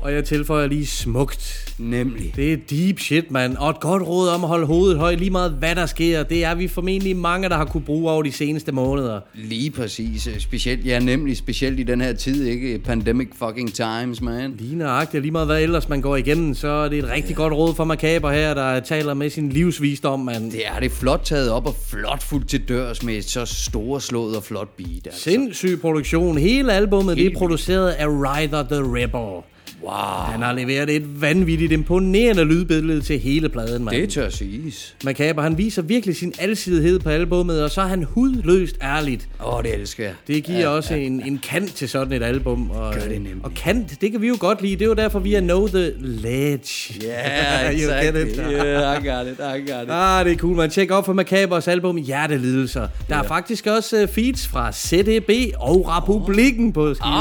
Og jeg tilføjer lige smukt. Nemlig. Det er deep shit, mand. Og et godt råd om at holde hovedet højt lige meget hvad der sker. Det er vi formentlig mange, der har kunne bruge over de seneste måneder. Lige præcis. Specielt, ja nemlig specielt i den her tid, ikke? Pandemic fucking times, man. Lige nøjagtigt. Lige meget hvad ellers man går igennem, så er det et rigtig godt råd fra Macabre her, der taler med sin livsvisdom, mand. Det er flot taget op og flot fuldt til dørs med et så storslået og flot beat. Altså. Sindssyg produktion. Hele albummet det er produceret af Ryder the Rebel. Wow. Han har leveret et vanvittigt imponerende lydbillede til hele pladen, mand. Det tør siges. Macabre, han viser virkelig sin alsidighed på albummet, og så er han hudløst ærligt. Det elsker jeg. Det giver også en kant til sådan et album. Gør det nemlig. Og kant, det kan vi jo godt lide. Det er jo derfor, vi er Know the Ledge. Yeah, exactly. I got it, I got it. Det er cool, man. Tjek op for Macabres album Hjertelidelser. Der er faktisk også feeds fra CDB og Republikken på skiven.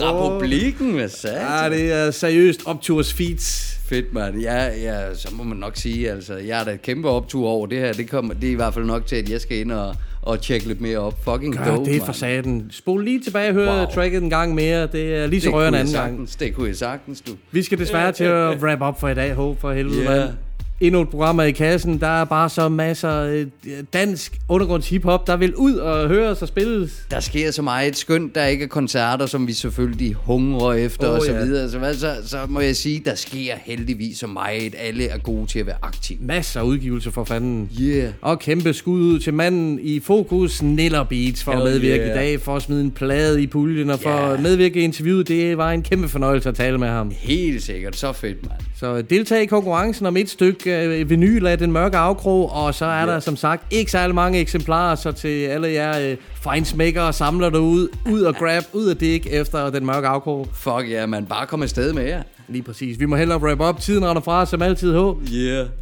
Republikken, hvad sagde det? Seriøst opturs feeds. Fedt, mand. Ja, så må man nok sige, altså, jeg er da et kæmpe optur over det her. Det er i hvert fald nok til, at jeg skal ind og tjekke lidt mere op. Fucking dope, mand. Gør det for satan. Spol lige tilbage og hør tracket en gang mere. Det er lige så rørende anden gang. Det kunne jeg sagtens, du. Vi skal desværre til at wrap op for i dag. Håb for helvede, mand. Endnu et program i kassen. Der er bare så masser dansk undergrunds hiphop, der vil ud og høres og spilles. Der sker så meget skønt, der ikke er koncerter, som vi selvfølgelig hungrer efter og så videre. Så må jeg sige, der sker heldigvis så meget. Alle er gode til at være aktive. Masser af udgivelser for fanden. Yeah. Og kæmpe skud ud til manden i fokus, Nilla Beats, for at medvirke i dag, for at smide en plade i puljen og for at medvirke i interviewet. Det var en kæmpe fornøjelse at tale med ham. Helt sikkert. Så fedt, mand. Så deltag i konkurrencen om et stykke vinyl af Den Mørke Afkrog, og så er der som sagt ikke særlig mange eksemplarer, så til alle jer finesmaker og samler derude, ud og grab, ud og dig efter Den Mørke Afkrog. Fuck man, bare kom afsted med jer. Lige præcis. Vi må hellere wrap op. Tiden render fra som altid, Det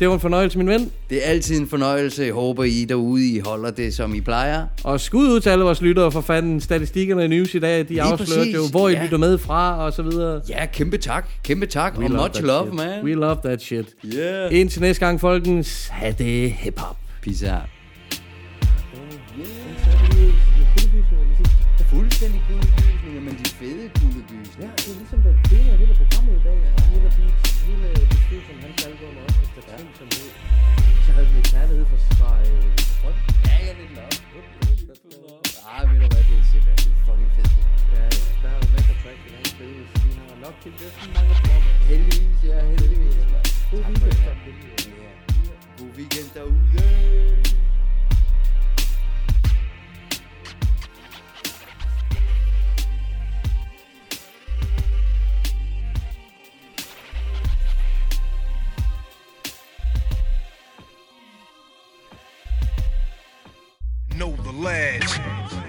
var en fornøjelse, min ven. Det er altid en fornøjelse. Jeg håber, I derude I holder det, som I plejer. Og skud ud til alle vores lyttere for fanden. Statistikkerne i news i dag, de afslørte jo, hvor I lytter med fra og så videre. Ja, kæmpe tak. Kæmpe tak. We og much love, shit. Man. We love that shit. Yeah. Indtil næste gang, folkens. Ha' det hip-hop. Peace out. Fuldstændig gudegysninger, men de fede gudegysninger. Det er ligesom den fede af hele programmet i dag. Nilla Beats, hele besked som hans album og også efter ting som hed. Så havde vi lidt kærlighed fra folk. Ja, lidt lov. Ved du hvad, det er simpelthen fucking fedt. Der er jo masser af track i den fede. Vi har nok til løften mange blommer. Heldigvis, heldigvis. God weekend derude. God weekend derude. Know the ledge.